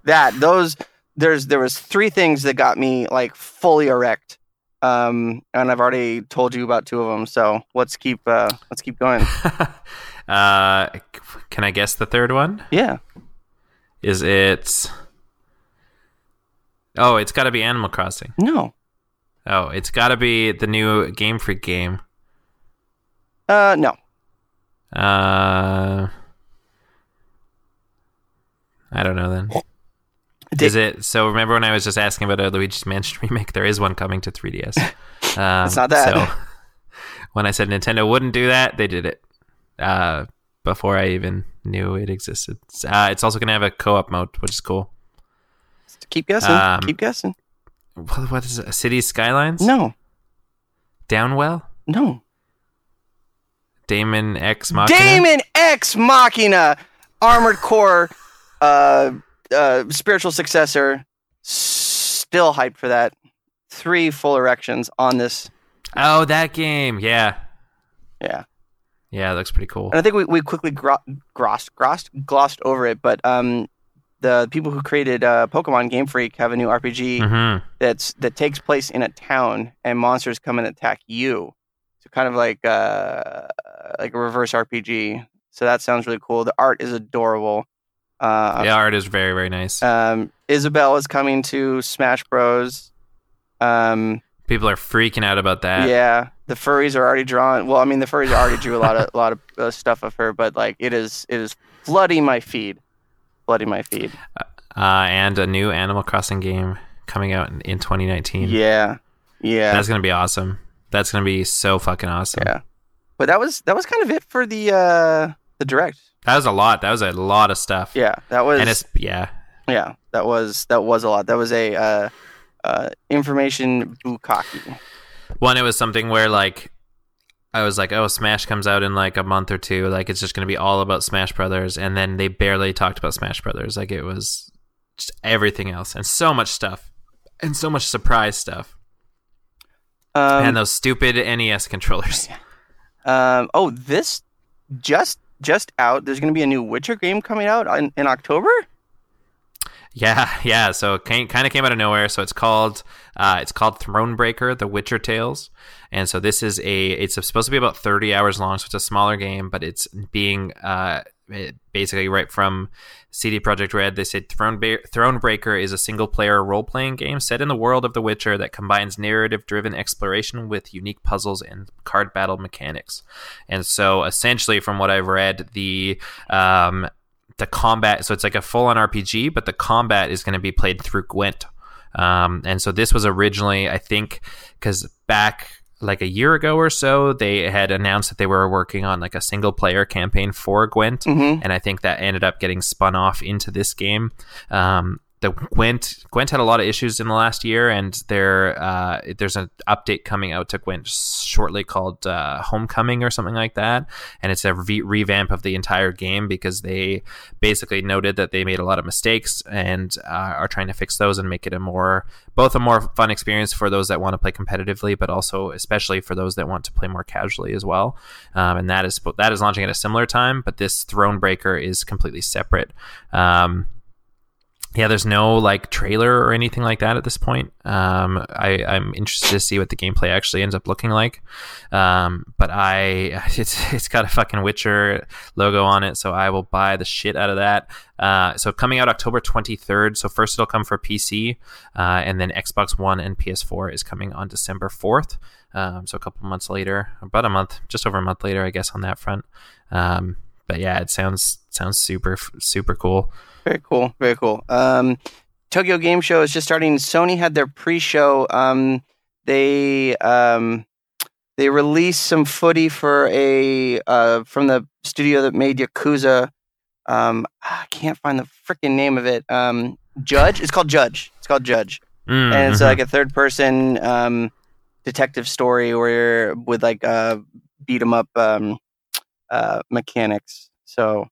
there was three things that got me like fully erect. And I've already told you about two of them. So let's keep going. Can I guess the third one? Yeah. Is it? Oh, it's got to be Animal Crossing. No. Oh, it's got to be the new Game Freak game. No. I don't know then. Is it? So remember when I was just asking about a Luigi's Mansion remake? There is one coming to 3DS. It's not that. So when I said Nintendo wouldn't do that, they did it. Before I even knew it existed. It's also going to have a co-op mode, which is cool. Keep guessing. Keep guessing. What is it? City Skylines? No. Downwell? No. Daemon X Machina? Daemon X Machina! Armored Core, spiritual successor. Still hyped for that. 3 full erections on this. Oh, that game. Yeah. Yeah. Yeah, it looks pretty cool. And I think we quickly glossed over it, but... The people who created Pokemon Game Freak have a new RPG mm-hmm. that takes place in a town, and monsters come and attack you. So kind of like a reverse RPG. So that sounds really cool. The art is adorable. The art is very, very nice. Isabelle is coming to Smash Bros. People are freaking out about that. Yeah, the furries are already drawn. Well, I mean, the furries already drew a lot of stuff of her, but like it is flooding my feed. And a new Animal Crossing game coming out in 2019. Yeah. That's gonna be awesome. That's gonna be so fucking awesome. Yeah. But that was kind of it for the direct. That was a lot. That was a lot of stuff. Yeah. That was. And it's, yeah. Yeah. That was a lot. That was a information bukkake. One, it was something where like. I was like, oh, Smash comes out in like a month or two. Like, it's just going to be all about Smash Brothers. And then they barely talked about Smash Brothers. Like, it was just everything else and so much stuff and so much surprise stuff. And those stupid NES controllers. This just out. There's going to be a new Witcher game coming out in October? Yeah. So it kind of came out of nowhere. So it's called Thronebreaker: The Witcher Tales, and so this is it's supposed to be about 30 hours long. So it's a smaller game, but it's being basically right from CD Projekt Red. They said Thronebreaker is a single-player role-playing game set in the world of The Witcher that combines narrative-driven exploration with unique puzzles and card battle mechanics. And so essentially, from what I've read, the combat, so it's like a full-on RPG, but the combat is going to be played through Gwent. And so this was originally, I think, because back like a year ago or so, they had announced that they were working on like a single-player campaign for Gwent, and I think that ended up getting spun off into this game. The Gwent had a lot of issues in the last year, and there's an update coming out to Gwent shortly called Homecoming or something like that, and it's a revamp of the entire game because they basically noted that they made a lot of mistakes and are trying to fix those and make it a more fun experience for those that want to play competitively, but also especially for those that want to play more casually as well. And that is launching at a similar time, but this Thronebreaker is completely separate. Yeah, there's no like trailer or anything like that at this point. I'm interested to see what the gameplay actually ends up looking like. But it's got a fucking Witcher logo on it, so I will buy the shit out of that. So coming out October 23rd. So first it'll come for PC, and then Xbox One and PS4 is coming on December 4th. So a couple months later, about a month, just over a month later, I guess, on that front. But yeah, it sounds super, super cool. Very cool. Tokyo Game Show is just starting. Sony had their pre-show. They released some footy for from the studio that made Yakuza. I can't find the freaking name of it. Judge. It's called Judge. Mm-hmm. And it's like a third-person detective story where with like beat-em-up mechanics. So.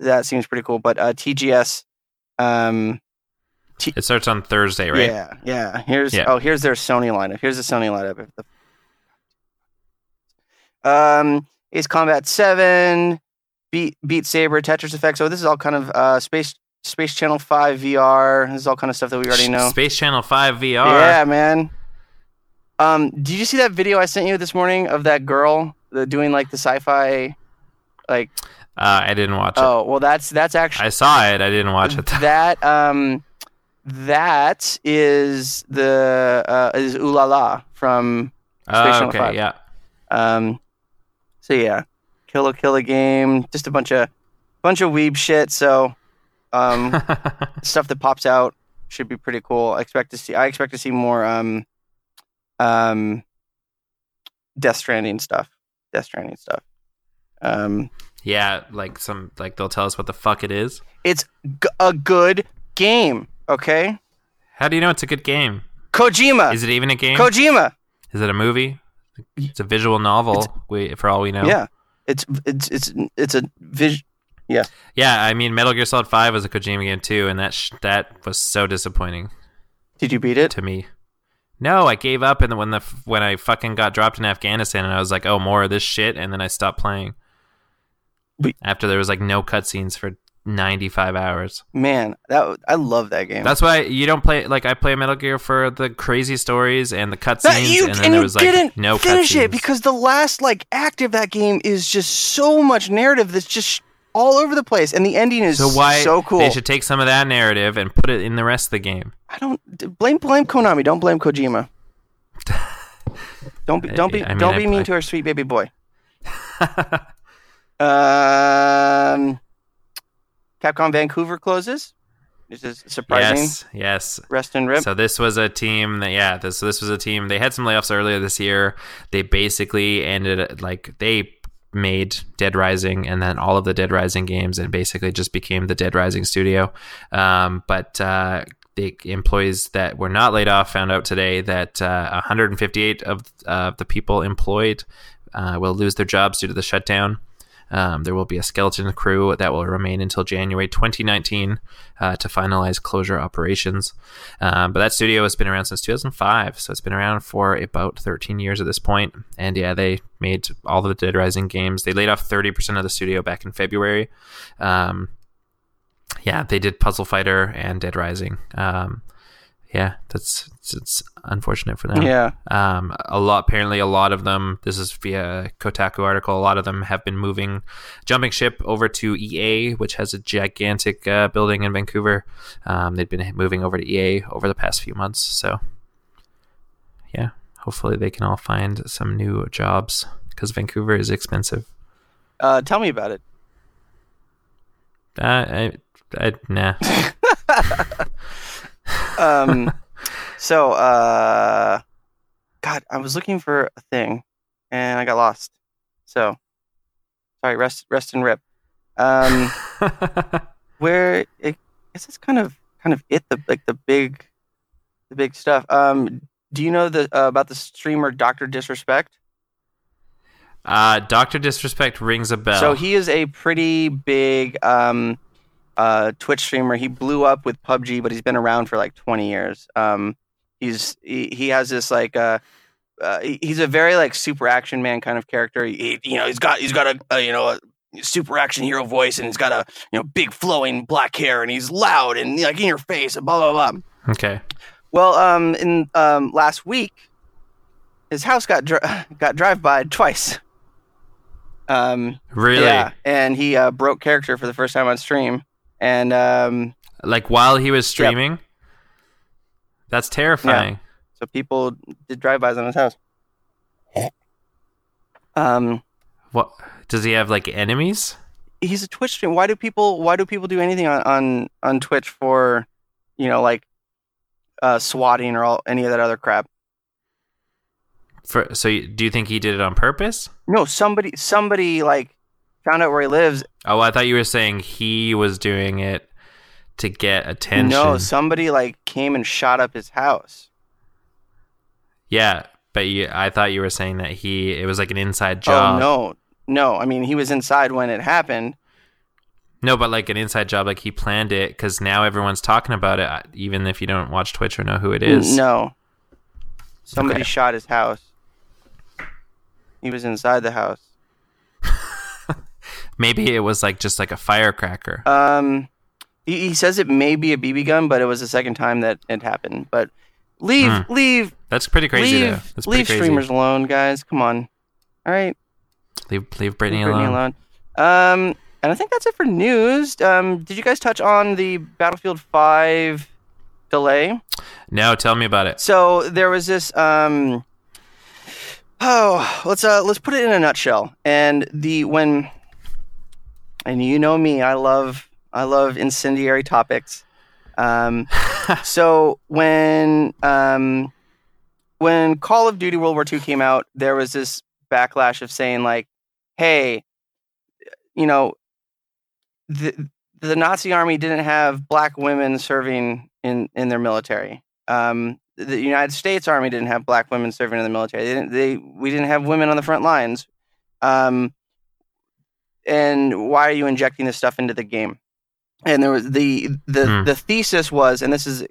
That seems pretty cool, but TGS. It starts on Thursday, right? Yeah. Here's their Sony lineup. Here's the Sony lineup. Ace Combat 7, Beat Saber, Tetris Effect. So this is all kind of Space Channel 5 VR. This is all kind of stuff that we already know. Space Channel 5 VR. Yeah, man. Did you see that video I sent you this morning of that girl doing like the sci-fi, like? I didn't watch it. Oh, well, that's actually... I saw it. I didn't watch it. That is the... is Ooh La La from Space Channel 5. Yeah. So, yeah. Kill a game. Just a bunch of weeb shit. So, stuff that pops out should be pretty cool. I expect to see more Death Stranding stuff. Yeah, like they'll tell us what the fuck it is. It's a good game, okay? How do you know it's a good game? Kojima. Is it even a game? Kojima. Is it a movie? It's a visual novel. For all we know. Yeah, it's a vision. Yeah. Yeah, I mean, Metal Gear Solid 5 was a Kojima game too, and that was so disappointing. Did you beat it? To me. No, I gave up, and when I fucking got dropped in Afghanistan, and I was like, oh, more of this shit, and then I stopped playing. After there was like no cutscenes for 95 hours. Man, I love that game. That's why you don't play, like I play Metal Gear for the crazy stories and the cutscenes, and then there was like no finish cutscenes. It because the last like act of that game is just so much narrative that's just all over the place, and the ending is so cool. They should take some of that narrative and put it in the rest of the game. I don't blame Konami. Don't blame Kojima. Don't be mean to our sweet baby boy. Capcom Vancouver closes. This is surprising. Yes. Rest and rip. So this was a team that was a team. They had some layoffs earlier this year. They basically ended like they made Dead Rising and then all of the Dead Rising games and basically just became the Dead Rising studio. But the employees that were not laid off found out today that 158 of the people employed will lose their jobs due to the shutdown. There will be a skeleton crew that will remain until January 2019 to finalize closure operations. But that studio has been around since 2005, so it's been around for about 13 years at this point. And yeah, they made all of the Dead Rising games. They laid off 30% of the studio back in February. yeah, they did Puzzle Fighter and Dead Rising. Yeah, that's it's unfortunate for them. Yeah. Apparently a lot of them, this is via Kotaku article, a lot of them have been jumping ship over to EA, which has a gigantic building in Vancouver. They've been moving over to EA over the past few months. So yeah, hopefully they can all find some new jobs because Vancouver is expensive. Tell me about it. Nah. God, I was looking for a thing and I got lost. So sorry, rest and rip. Where I guess it's kind of it, the big stuff. Do you know about the streamer Dr. Disrespect? Dr. Disrespect rings a bell. So he is a pretty big Twitch streamer. He blew up with PUBG, but he's been around for like 20 years. He has this like he's a very like super action man kind of character. He's got a super action hero voice, and he's got a big flowing black hair, and he's loud and like in your face and blah blah blah. Okay. Well, last week, his house got drive-by'd twice. Really? Yeah, and he broke character for the first time on stream. And like while he was streaming, yep. That's terrifying. Yeah. So people did drive-bys on his house. What does he have? Like enemies? He's a Twitch streamer. Why do people do anything on Twitch for swatting or any of that other crap? So do you think he did it on purpose? No, somebody like found out where he lives. Oh, I thought you were saying he was doing it to get attention. No, somebody like came and shot up his house. Yeah, but I thought you were saying that it was like an inside job. Oh, no. I mean, he was inside when it happened. No, but like an inside job, like he planned it because now everyone's talking about it, even if you don't watch Twitch or know who it is. No. Somebody shot his house. He was inside the house. Maybe it was like just like a firecracker. He says it may be a BB gun, but it was the second time that it happened. But leave. That's pretty crazy. Leave streamers alone, guys. Come on. All right. Leave Brittany alone. And I think that's it for news. Did you guys touch on the Battlefield 5 delay? No, tell me about it. So there was this. Let's put it in a nutshell. And you know me, I love incendiary topics. So when Call of Duty World War II came out, there was this backlash of saying like, hey, the Nazi army didn't have black women serving in their military. The United States Army didn't have black women serving in the military. We didn't have women on the front lines. And why are you injecting this stuff into the game? And there was the thesis was, and this is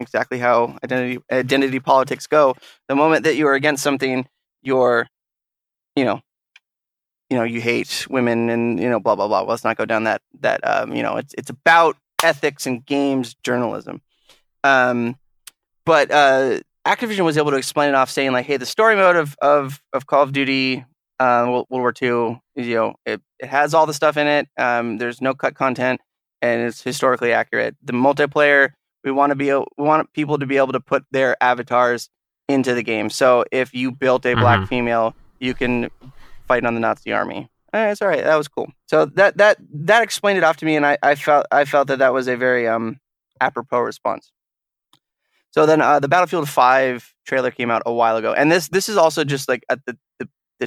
exactly how identity politics go. The moment that you are against something, you're you hate women and blah blah blah. Well, let's not go down that it's about ethics and games journalism. But Activision was able to explain it off saying like, hey, the story mode of Call of Duty World War II, it has all the stuff in it. There's no cut content and it's historically accurate. The multiplayer, we want people to be able to put their avatars into the game. So if you built a black female, you can fight on the Nazi army. It's all right. That was cool. So that explained it off to me, and I felt that was a very apropos response. So then the Battlefield 5 trailer came out a while ago, and this is also just like at the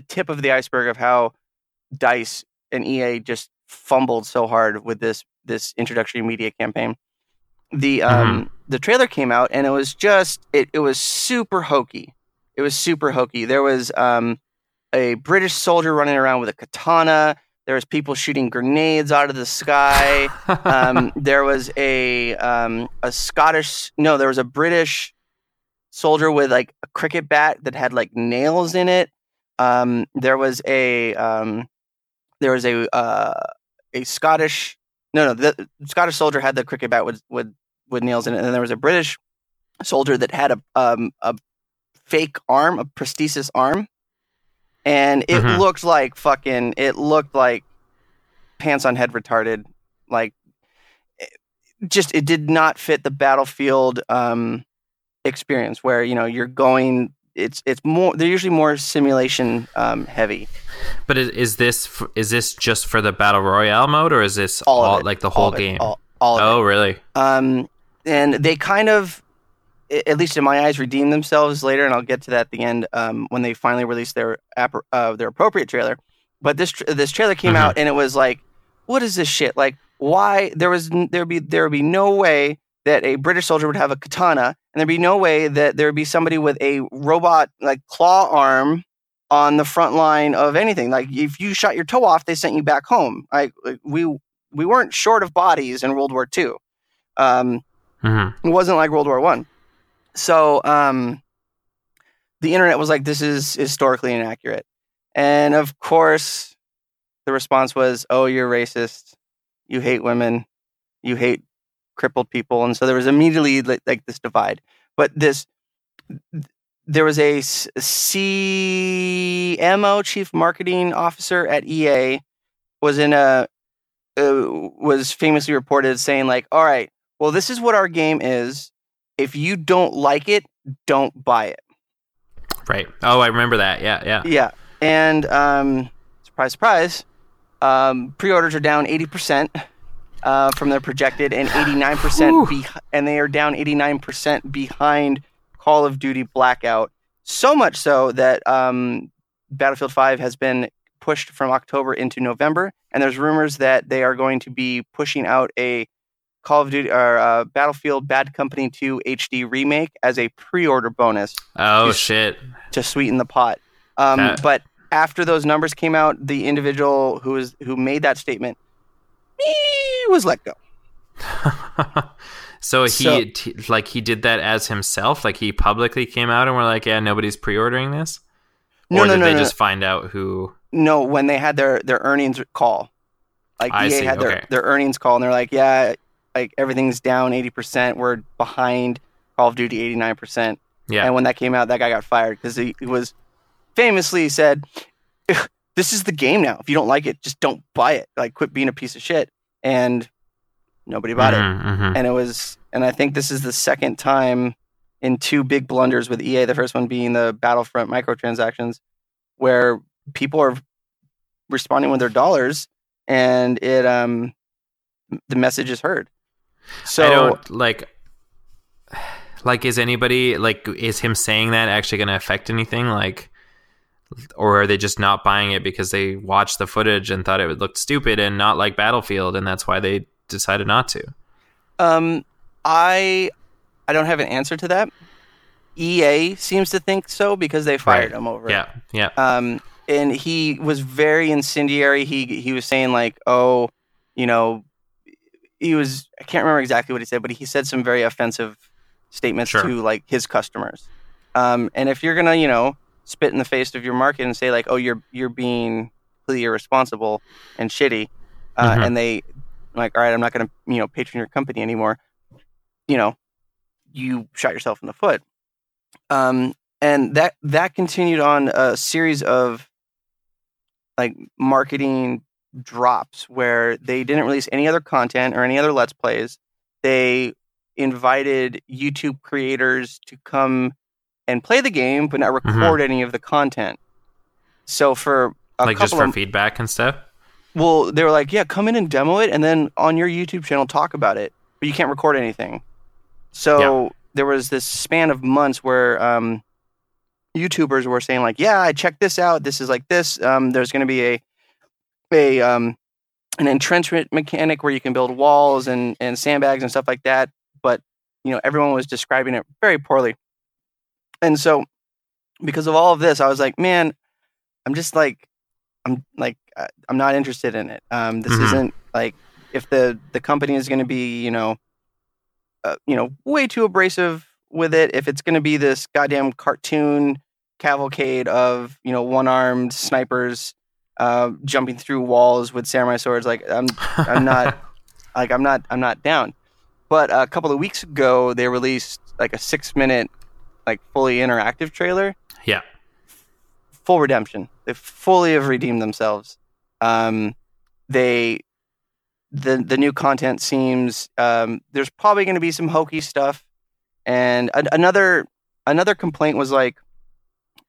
tip of the iceberg of how DICE and EA just fumbled so hard with this introductory media campaign. The trailer came out, and it was just it was super hokey. It was super hokey. There was a British soldier running around with a katana. There was people shooting grenades out of the sky. There was a British soldier with like a cricket bat that had like nails in it. There was a Scottish No, the Scottish soldier had the cricket bat with nails in it, and then there was a British soldier that had a fake arm, a prosthesis arm, and it looked like fucking. It looked like pants on head retarded, like. Just it did not fit the Battlefield experience where, you know, you're going. It's more. They're usually more simulation heavy. But is this just for the Battle Royale mode, or is this all like the whole game? All of it. Oh, really? And they kind of, at least in my eyes, redeem themselves later, and I'll get to that at the end when they finally release their appropriate trailer. But this trailer came out, and it was like, what is this shit? Like. Why there would be no way that a British soldier would have a katana, and there'd be no way that there would be somebody with a robot like claw arm on the front line of anything. Like if you shot your toe off, they sent you back home. We weren't short of bodies in World War II. It wasn't like World War I. So the internet was like, this is historically inaccurate, and of course the response was, oh, you're racist. You hate women, you hate crippled people, and so there was immediately like this divide. But there was a CMO, Chief Marketing Officer at EA, was famously reported saying like, "All right, well, this is what our game is. If you don't like it, don't buy it." Right. Oh, I remember that. Yeah. And surprise, surprise. Pre-orders are down 80% from their projected, and 89% and they are down 89% behind Call of Duty Blackout. So much so that Battlefield 5 has been pushed from October into November, and there's rumors that they are going to be pushing out a Call of Duty or Battlefield Bad Company 2 HD remake as a pre-order bonus. Oh shit! To sweeten the pot, but. After those numbers came out, the individual who made that statement was let go. He did that as himself? Like he publicly came out and were like, yeah, nobody's pre-ordering this? Or did they just find out who? No, when they had their earnings call. Like EA had their earnings call, and they're like, yeah, like everything's down 80%. We're behind Call of Duty 89%. Yeah. And when that came out, that guy got fired because he was... famously said, this is the game now. If you don't like it, just don't buy it. Like, quit being a piece of shit. And nobody bought it. And it was, and I think this is the second time in two big blunders with EA, the first one being the Battlefront microtransactions, where people are responding with their dollars and it, the message is heard. So, I don't like, is anybody, like, is him saying that actually going to affect anything? Like, or are they just not buying it because they watched the footage and thought it looked stupid and not like Battlefield, and that's why they decided not to? I don't have an answer to that. EA seems to think so because they fired him over it. Yeah. And he was very incendiary. He was saying like, oh, you know, he was, I can't remember exactly what he said, but he said some very offensive statements to like his customers. And if you're gonna, you know, spit in the face of your market and say like, oh, you're being completely irresponsible and shitty. And they like, all right, I'm not going to, you know, patron your company anymore. You know, you shot yourself in the foot. And that continued on a series of like marketing drops where they didn't release any other content or any other Let's Plays. They invited YouTube creators to come and play the game, but not record any of the content. So for a like couple just for of, feedback and stuff. Well, they were like, "Yeah, come in and demo it, and then on your YouTube channel talk about it." But you can't record anything. So there was this span of months where YouTubers were saying, "Like, yeah, I checked this out. This is like this. There's going to be an entrenchment mechanic where you can build walls and sandbags and stuff like that." But you know, everyone was describing it very poorly. And so, because of all of this, I was like, man, I'm not interested in it. This isn't like, if the company is going to be, you know, way too abrasive with it. If it's going to be this goddamn cartoon cavalcade of, you know, one-armed snipers jumping through walls with samurai swords, like I'm not, Like, I'm not down. But a couple of weeks ago, they released like a 6-minute, like fully interactive trailer. Yeah. Full redemption. They fully have redeemed themselves. The new content seems there's probably going to be some hokey stuff. And another complaint was like,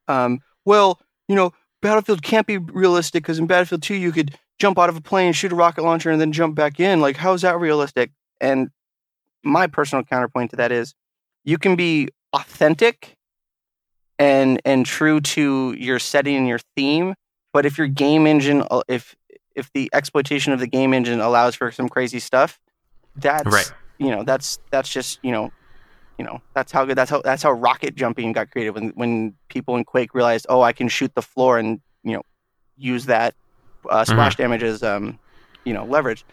well, you know, Battlefield can't be realistic because in Battlefield 2 you could jump out of a plane, shoot a rocket launcher, and then jump back in. Like, how is that realistic? And my personal counterpoint to that is, you can be authentic and true to your setting and your theme, but if your game engine, if the exploitation of the game engine allows for some crazy stuff, that's right. You know, that's just, you know, that's how rocket jumping got created when people in Quake realized, oh, I can shoot the floor and, you know, use that splash damage as leverage.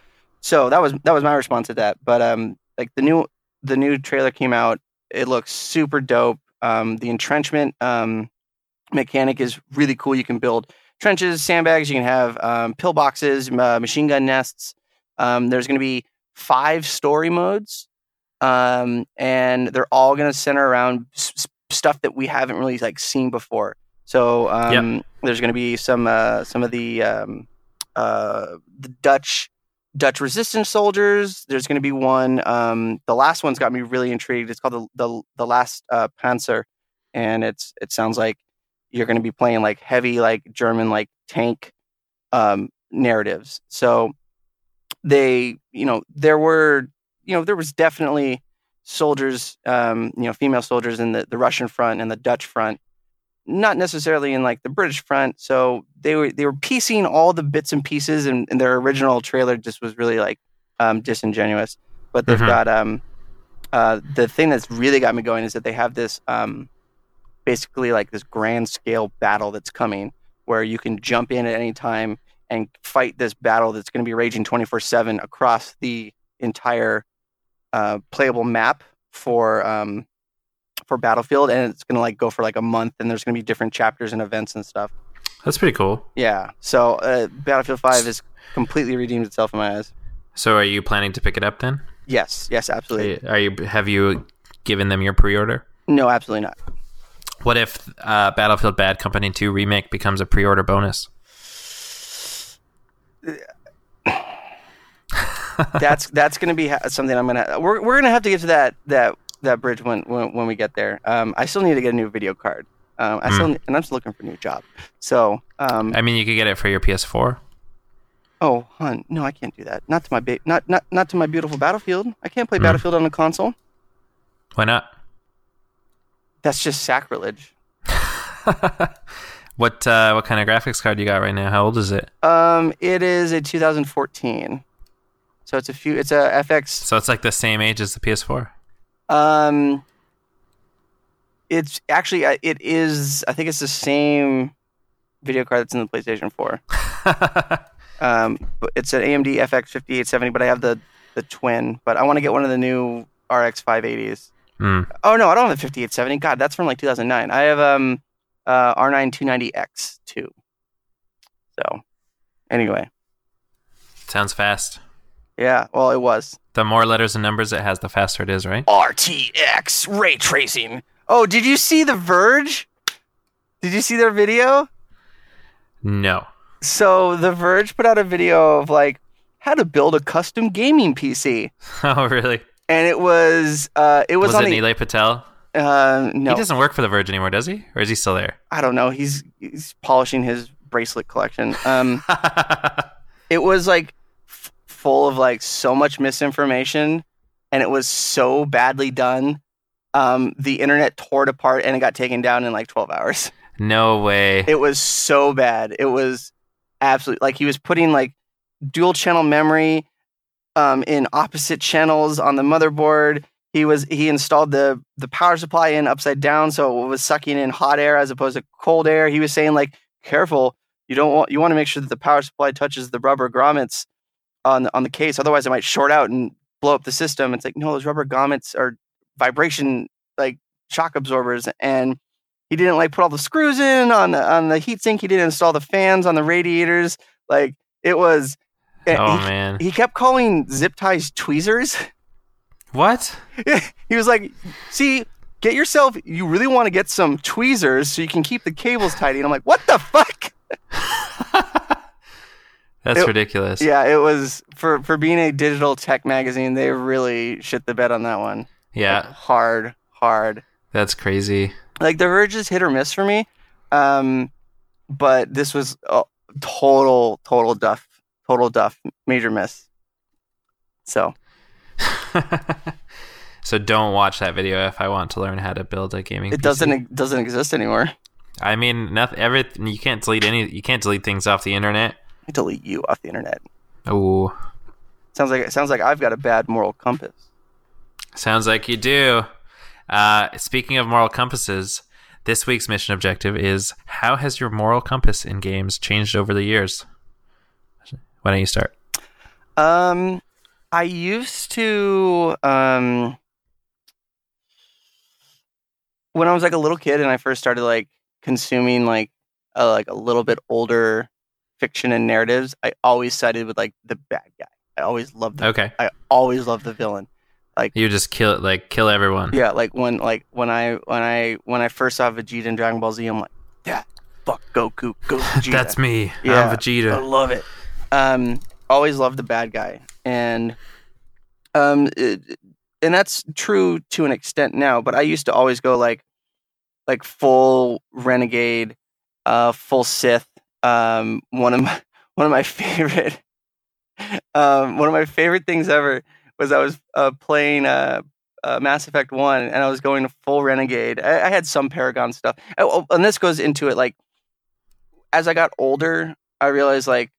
So that was my response to that. But like the new trailer came out, it looks super dope. The entrenchment mechanic is really cool. You can build trenches, sandbags. You can have pillboxes, machine gun nests. There's going to be 5 story modes, and they're all going to center around stuff that we haven't really like seen before. So there's going to be some of the Dutch resistance soldiers. There's going to be one. The last one's got me really intrigued. It's called the Last Panzer, and it sounds like you're going to be playing like heavy like German like tank narratives. So there was definitely soldiers, female soldiers in the Russian front and the Dutch front, not necessarily in like the British front. So they were piecing all the bits and pieces, and their original trailer just was really like disingenuous. But they've got the thing that's really got me going is that they have this basically like this grand scale battle that's coming where you can jump in at any time and fight this battle that's going to be raging 24/7 across the entire playable map for Battlefield, and it's going to like go for like a month, and there's going to be different chapters and events and stuff. That's pretty cool. Yeah. So Battlefield 5 has completely redeemed itself in my eyes. So are you planning to pick it up then? Yes, absolutely. Have you given them your pre-order? No, absolutely not. What if Battlefield Bad Company 2 Remake becomes a pre-order bonus? That's going to be something I'm going to... We're going to have to get to that bridge when we get there. I still need to get a new video card. I'm just looking for a new job. So... you could get it for your PS4. Oh, hon. No, I can't do that. Not to my not to my beautiful Battlefield. I can't play Battlefield on a console. Why not? That's just sacrilege. What kind of graphics card you got right now? How old is it? It is a 2014. So it's a FX. So it's like the same age as the PS4. It's actually it is. I think it's the same video card that's in the PlayStation 4. But it's an AMD FX 5870. But I have the twin. But I want to get one of the new RX 580s. Mm. Oh no, I don't have the 5870. God, that's from like 2009. I have R9 290X2. So, anyway, sounds fast. Yeah, well, it was. The more letters and numbers it has, the faster it is, right? RTX ray tracing. Oh, did you see The Verge? Did you see their video? No. So The Verge put out a video of like how to build a custom gaming PC. Oh, really? And it was on it Nilay Patel? No. He doesn't work for The Verge anymore, does he? Or is he still there? I don't know. He's polishing his bracelet collection. It was like full of like so much misinformation, and it was so badly done. The internet tore it apart, and it got taken down in like 12 hours. No way. It was so bad. It was absolutely like he was putting like dual channel memory in opposite channels on the motherboard. He installed the power supply in upside down, so it was sucking in hot air as opposed to cold air. He was saying like, careful, you want to make sure that the power supply touches the rubber grommets on the case, otherwise it might short out and blow up the system. It's like, no, those rubber grommets are vibration like shock absorbers, and he didn't like put all the screws in on the heatsink. He didn't install the fans on the radiators. Like it was Man. He kept calling zip ties tweezers. What? He was like, see, get yourself, you really want to get some tweezers so you can keep the cables tidy. And I'm like, what the fuck? That's ridiculous. Yeah, it was, for being a digital tech magazine, they really shit the bed on that one. Yeah. Like, hard. That's crazy. Like, The Verge is hit or miss for me, but this was a total duff, major miss. So. So don't watch that video if I want to learn how to build a gaming PC. It doesn't exist anymore. I mean, nothing. Everything, you can't delete things off the internet. I delete you off the internet. Oh. Sounds like I've got a bad moral compass. Sounds like you do. Speaking of moral compasses, this week's mission objective is: how has your moral compass in games changed over the years? Why don't you start? I used to, when I was like a little kid and I first started like consuming like a little bit older fiction and narratives, I always sided with like the bad guy. I always loved the villain. Like, you just kill everyone. Yeah, like when I first saw Vegeta in Dragon Ball Z, I'm like, yeah, fuck Goku, go Vegeta. That's me. Yeah, I'm Vegeta. I love it. Always loved the bad guy, and that's true to an extent now. But I used to always go like full renegade, full Sith. One of my favorite things ever was I was playing Mass Effect 1, and I was going to full renegade. I had some Paragon stuff. And this goes into it, like, as I got older, I realized, like,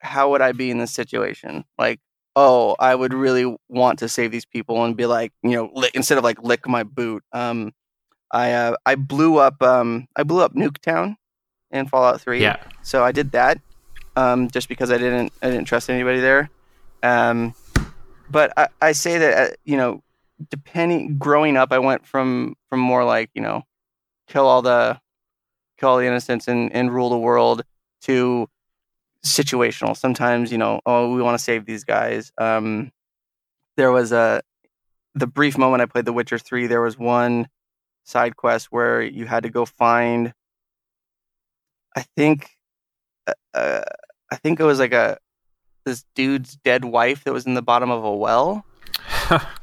how would I be in this situation? Like, oh, I would really want to save these people and be like, you know, instead of, like, lick my boot. I blew up Nuketown in Fallout 3. Yeah. So I did that just because I didn't trust anybody there. But I say that, you know, growing up, I went from more like, you know, kill all the innocents and rule the world to situational. Sometimes, you know, oh, we want to save these guys. There was the brief moment I played The Witcher 3, there was one side quest where you had to go find, I think it was like this dude's dead wife that was in the bottom of a well.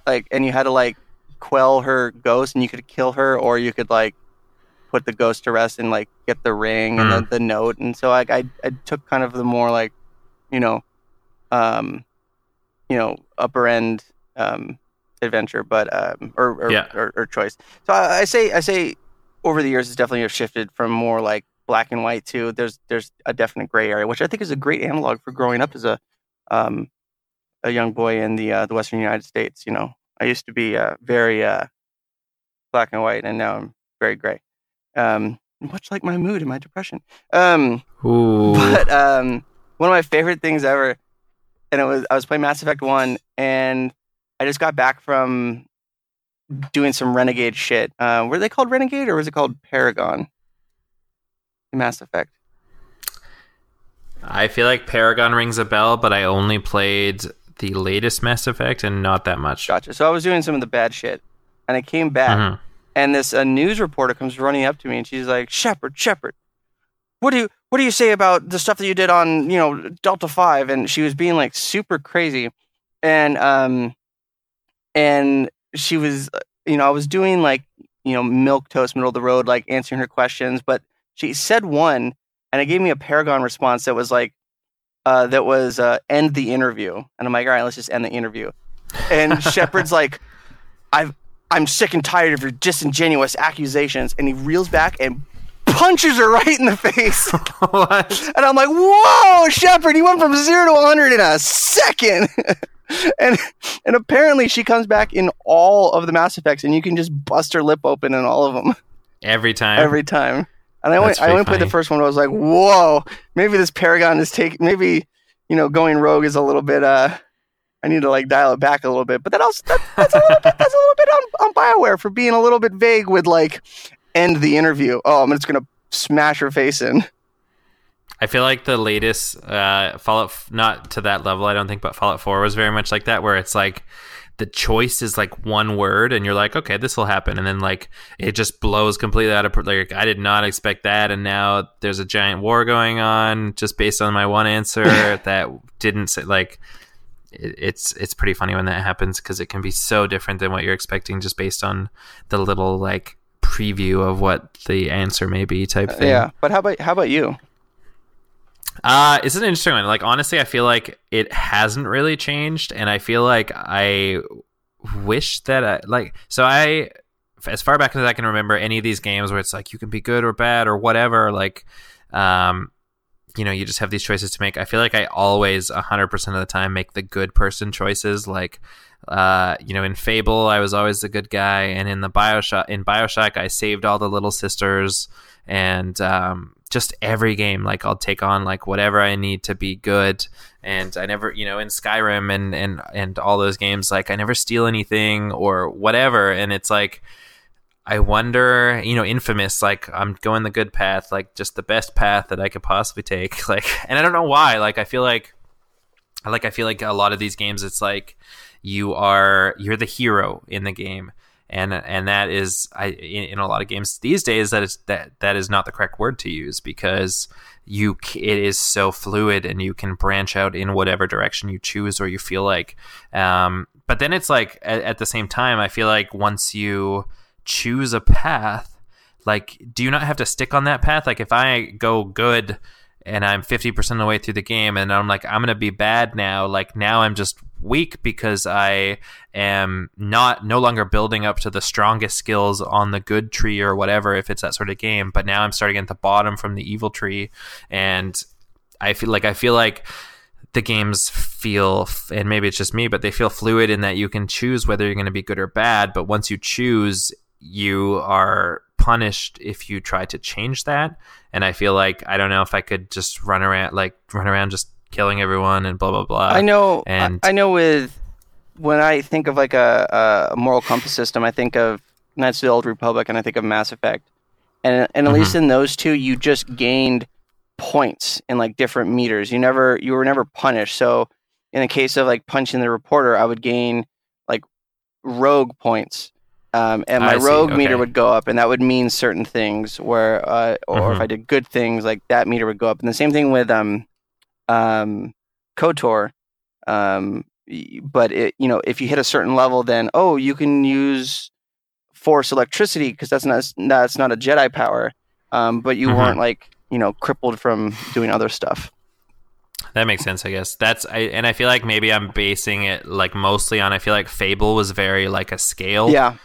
Like, and you had to like quell her ghost, and you could kill her, or you could like put the ghost to rest and like get the ring and the note. And so like I took kind of the more like, you know, upper end adventure, but or choice. So I say over the years it's definitely shifted from more like black and white to there's a definite gray area, which I think is a great analog for growing up as a young boy in the Western United States. You know, I used to be very black and white, and now I'm very gray. Much like my mood and my depression. But one of my favorite things ever, and I was playing Mass Effect 1, and I just got back from doing some renegade shit. Were they called renegade, or was it called Paragon in Mass Effect? I feel like Paragon rings a bell, but I only played the latest Mass Effect and not that much. Gotcha. So I was doing some of the bad shit, and I came back, and this news reporter comes running up to me, and she's like, Shepard, what do you say about the stuff that you did on, you know, Delta 5? And she was being like super crazy, and she was, you know, I was doing like, you know, milquetoast, middle of the road, like answering her questions, but she said one. And it gave me a Paragon response that was like, end the interview. And I'm like, all right, let's just end the interview. And Shepard's like, I'm sick and tired of your disingenuous accusations. And he reels back and punches her right in the face. What? And I'm like, whoa, Shepard, you went from 0 to 100 in a second. and apparently she comes back in all of the Mass Effects, and you can just bust her lip open in all of them. Every time. And I only played the first one. Where I was like, "Whoa, maybe this Paragon is maybe, you know, going rogue is a little bit. I need to like dial it back a little bit." But that also that's a little bit on BioWare for being a little bit vague with like, end the interview. Oh, I'm just gonna smash her face in. I feel like the latest Fallout, not to that level, I don't think, but Fallout 4 was very much like that, where it's like the choice is like one word, and you're like, okay, this will happen, and then like it just blows completely out of like I did not expect that, and now there's a giant war going on just based on my one answer that didn't say like. It's pretty funny when that happens because it can be so different than what you're expecting just based on the little like preview of what the answer may be type thing. Yeah, but how about you? It's an interesting one. Like honestly, I feel like it hasn't really changed, and I feel like I wish that I as far back as I can remember any of these games where it's like you can be good or bad or whatever, like you know, you just have these choices to make. I feel like I always 100% of the time make the good person choices. Like, you know, in Fable, I was always the good guy. And in the BioShock, I saved all the little sisters, and, just every game, like I'll take on like whatever I need to be good. And I never, you know, in Skyrim and all those games, like I never steal anything or whatever. And it's like, I wonder, you know, Infamous, like I'm going the good path, like just the best path that I could possibly take. Like, and I don't know why, like, I feel like a lot of these games, it's like you're the hero in the game. And that is, in a lot of games these days, that is not the correct word to use because it is so fluid and you can branch out in whatever direction you choose or you feel like. But then it's like, at the same time, I feel like once you choose a path, like do you not have to stick on that path? Like if I go good and I'm 50% of the way through the game and I'm like I'm gonna be bad now, like now I'm just weak because I am no longer building up to the strongest skills on the good tree or whatever, if it's that sort of game, but now I'm starting at the bottom from the evil tree. And I feel like the games feel, and maybe it's just me, but they feel fluid in that you can choose whether you're going to be good or bad, but once you choose, you are punished if you try to change that. And I feel like I don't know if I could just run around just killing everyone and blah blah blah. I know with when I think of like a moral compass system, I think of Knights of the Old Republic and I think of Mass Effect, and at least in those two you just gained points in like different meters. You were never punished. So in the case of like punching the reporter, I would gain like rogue points. And my rogue meter would go up, and that would mean certain things. Where, or if I did good things, like that meter would go up. And the same thing with KOTOR. But it, you know, if you hit a certain level, then you can use force electricity because that's not a Jedi power. But you weren't like, you know, crippled from doing other stuff. That makes sense, I guess. And I feel like maybe I'm basing it like mostly on. I feel like Fable was very like a scale. Yeah.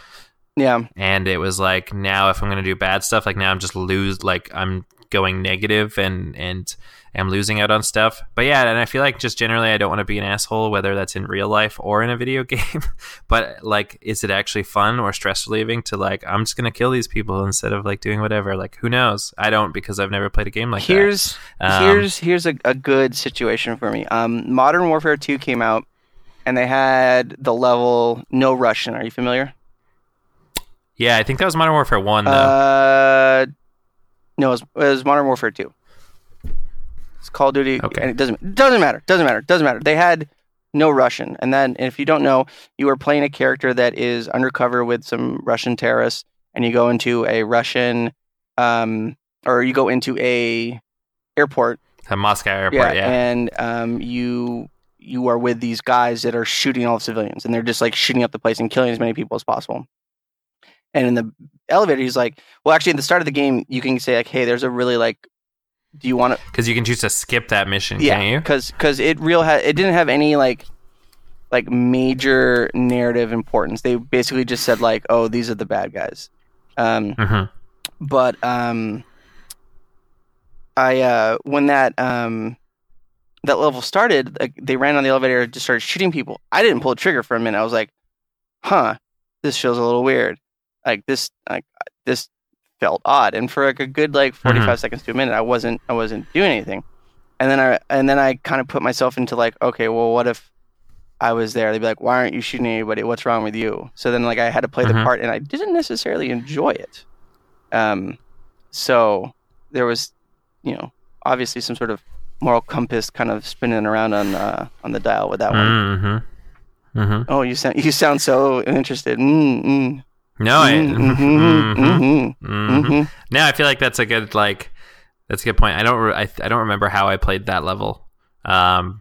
Yeah. And it was like, now if I'm going to do bad stuff, like now I'm just I'm going negative and I'm losing out on stuff. But yeah, and I feel like just generally I don't want to be an asshole, whether that's in real life or in a video game. But like, is it actually fun or stress relieving to like, I'm just going to kill these people instead of like doing whatever? Like, who knows? I don't, because I've never played a game like that. Here's a good situation for me. Modern Warfare 2 came out and they had the level No Russian. Are you familiar? Yeah, I think that was Modern Warfare 1, though. No, it was Modern Warfare 2. It's Call of Duty. Okay. And it doesn't matter. They had No Russian. And then, if you don't know, you are playing a character that is undercover with some Russian terrorists, and you go into a Russian, or you go into a airport. A Moscow airport, yeah. And you are with these guys that are shooting all the civilians, and they're just like shooting up the place and killing as many people as possible. And in the elevator, he's like, well, actually, at the start of the game, you can say, like, hey, there's a really, like, do you want to... Because you can choose to skip that mission, yeah, can't you? Because it didn't have any, like major narrative importance. They basically just said, like, oh, these are the bad guys. But I when that level started, like, they ran on the elevator and just started shooting people. I didn't pull the trigger for a minute. I was like, this feels a little weird. This felt odd, and for like a good like 45 seconds to a minute, I wasn't doing anything, and then I kind of put myself into like, okay, well, what if I was there? They'd be like, why aren't you shooting anybody? What's wrong with you? So then like I had to play the part, and I didn't necessarily enjoy it. So there was, you know, obviously some sort of moral compass kind of spinning around on the dial with that one. Mm-hmm. Mm-hmm. Oh, you sound so interested. Mm-mm. No, No, I feel like that's a good point. I don't remember how I played that level. But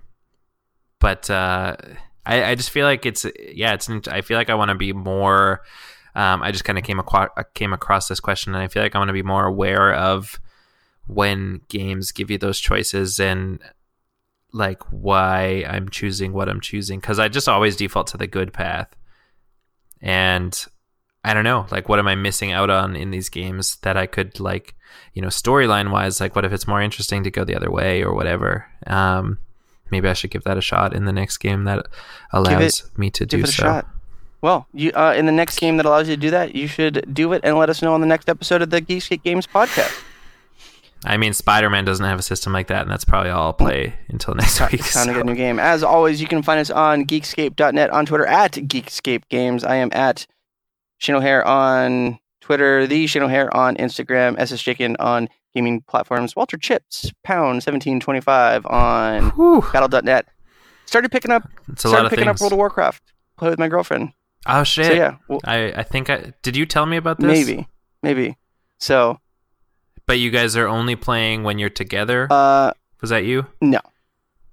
I just feel like I feel like I want to be more. I just kind of came across this question, and I feel like I want to be more aware of when games give you those choices and like why I'm choosing what I'm choosing, because I just always default to the good path, and I don't know, like, what am I missing out on in these games that I could, like, you know, storyline wise, like, what if it's more interesting to go the other way or whatever? Maybe I should give that a shot in the next game that allows me to do so. Give it a shot. Well, you, in the next game that allows you to do that, you should do it and let us know on the next episode of the Geekscape Games Podcast. I mean, Spider-Man doesn't have a system like that, and that's probably all I'll play until next week. It's time to get a new game. As always, you can find us on Geekscape.net, on Twitter at Geekscape Games. I am at Shane O'Hare on Twitter, the Shane O'Hare on Instagram, SSJakin on gaming platforms, Walter Chips, £17.25 on Battle.net. Started picking up. It's a lot of things. Up World of Warcraft. Play with my girlfriend. Oh shit! So, yeah, well, I think did you tell me about this? Maybe. So, but you guys are only playing when you're together. Was that you? No,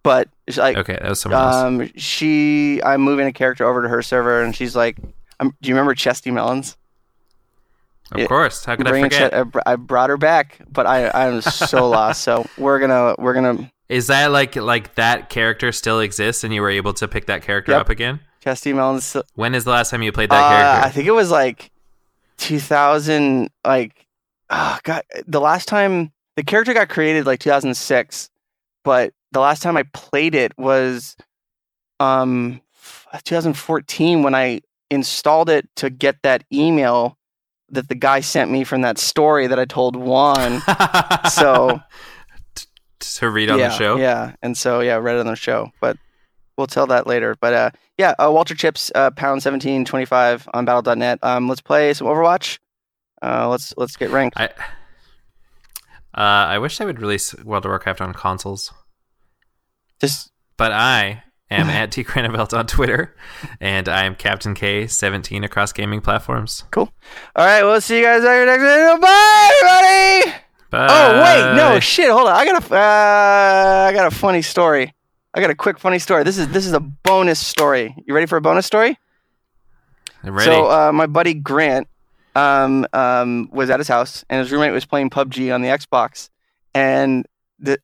but it's like, okay, that was someone else. I'm moving a character over to her server, and she's like, do you remember Chesty Melons? Of course. How could I forget? I brought her back, but I'm so lost. So we're gonna. Is that like that character still exists, and you were able to pick that character up again? Chesty Melons. When is the last time you played that character? I think it was like 2000. Like, oh god, the last time the character got created like 2006, but the last time I played it was 2014 when I installed it to get that email that the guy sent me from that story that I told Juan. So to read on the show. Yeah. And so, read on the show, but we'll tell that later. But Walter Chips, £17.25 on Battle.net. Let's play some Overwatch. Let's get ranked. I wish they would release World of Warcraft on consoles. But I am at T. Cranevelt on Twitter, and I am Captain K17 across gaming platforms. Cool. All right, we'll see you guys later next video. Bye, everybody. Bye. Oh wait, no shit. Hold on, I got a funny story. I got a quick funny story. This is a bonus story. You ready for a bonus story? I'm ready. So my buddy Grant was at his house, and his roommate was playing PUBG on the Xbox, and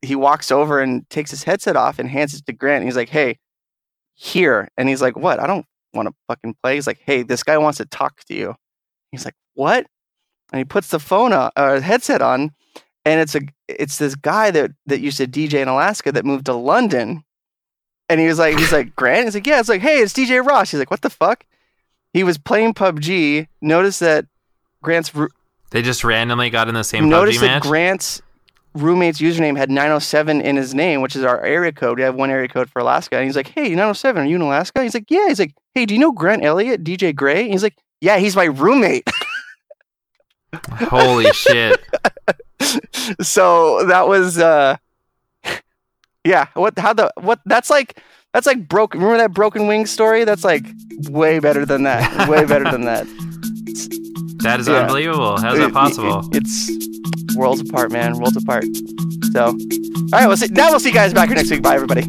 he walks over and takes his headset off and hands it to Grant. And he's like, "Hey, here." And he's like, "What? I don't want to fucking play." He's like, "Hey, this guy wants to talk to you." He's like, "What?" And he puts the phone on, or headset on, and it's this guy that used to DJ in Alaska that moved to London. And he's like, "Grant?" He's like, "Yeah." It's like, "Hey, it's DJ Ross." He's like, "What the fuck?" He was playing PUBG. Noticed that Grant's... they just randomly got in the same PUBG match? Noticed that Grant's roommate's username had 907 in his name, which is our area code. We have one area code for Alaska. And he's like, "Hey, 907, are you in Alaska?" He's like, "Yeah." He's like, "Hey, do you know Grant Elliott, DJ Gray?" And he's like, "Yeah, he's my roommate." Holy shit. So that was... that's like broken. Remember that Broken Wings story? That's like way better than that. Way better than that. That is unbelievable. How's that possible? It's worlds apart, man. Worlds apart. So, all right. We'll see you guys back here next week. Bye, everybody.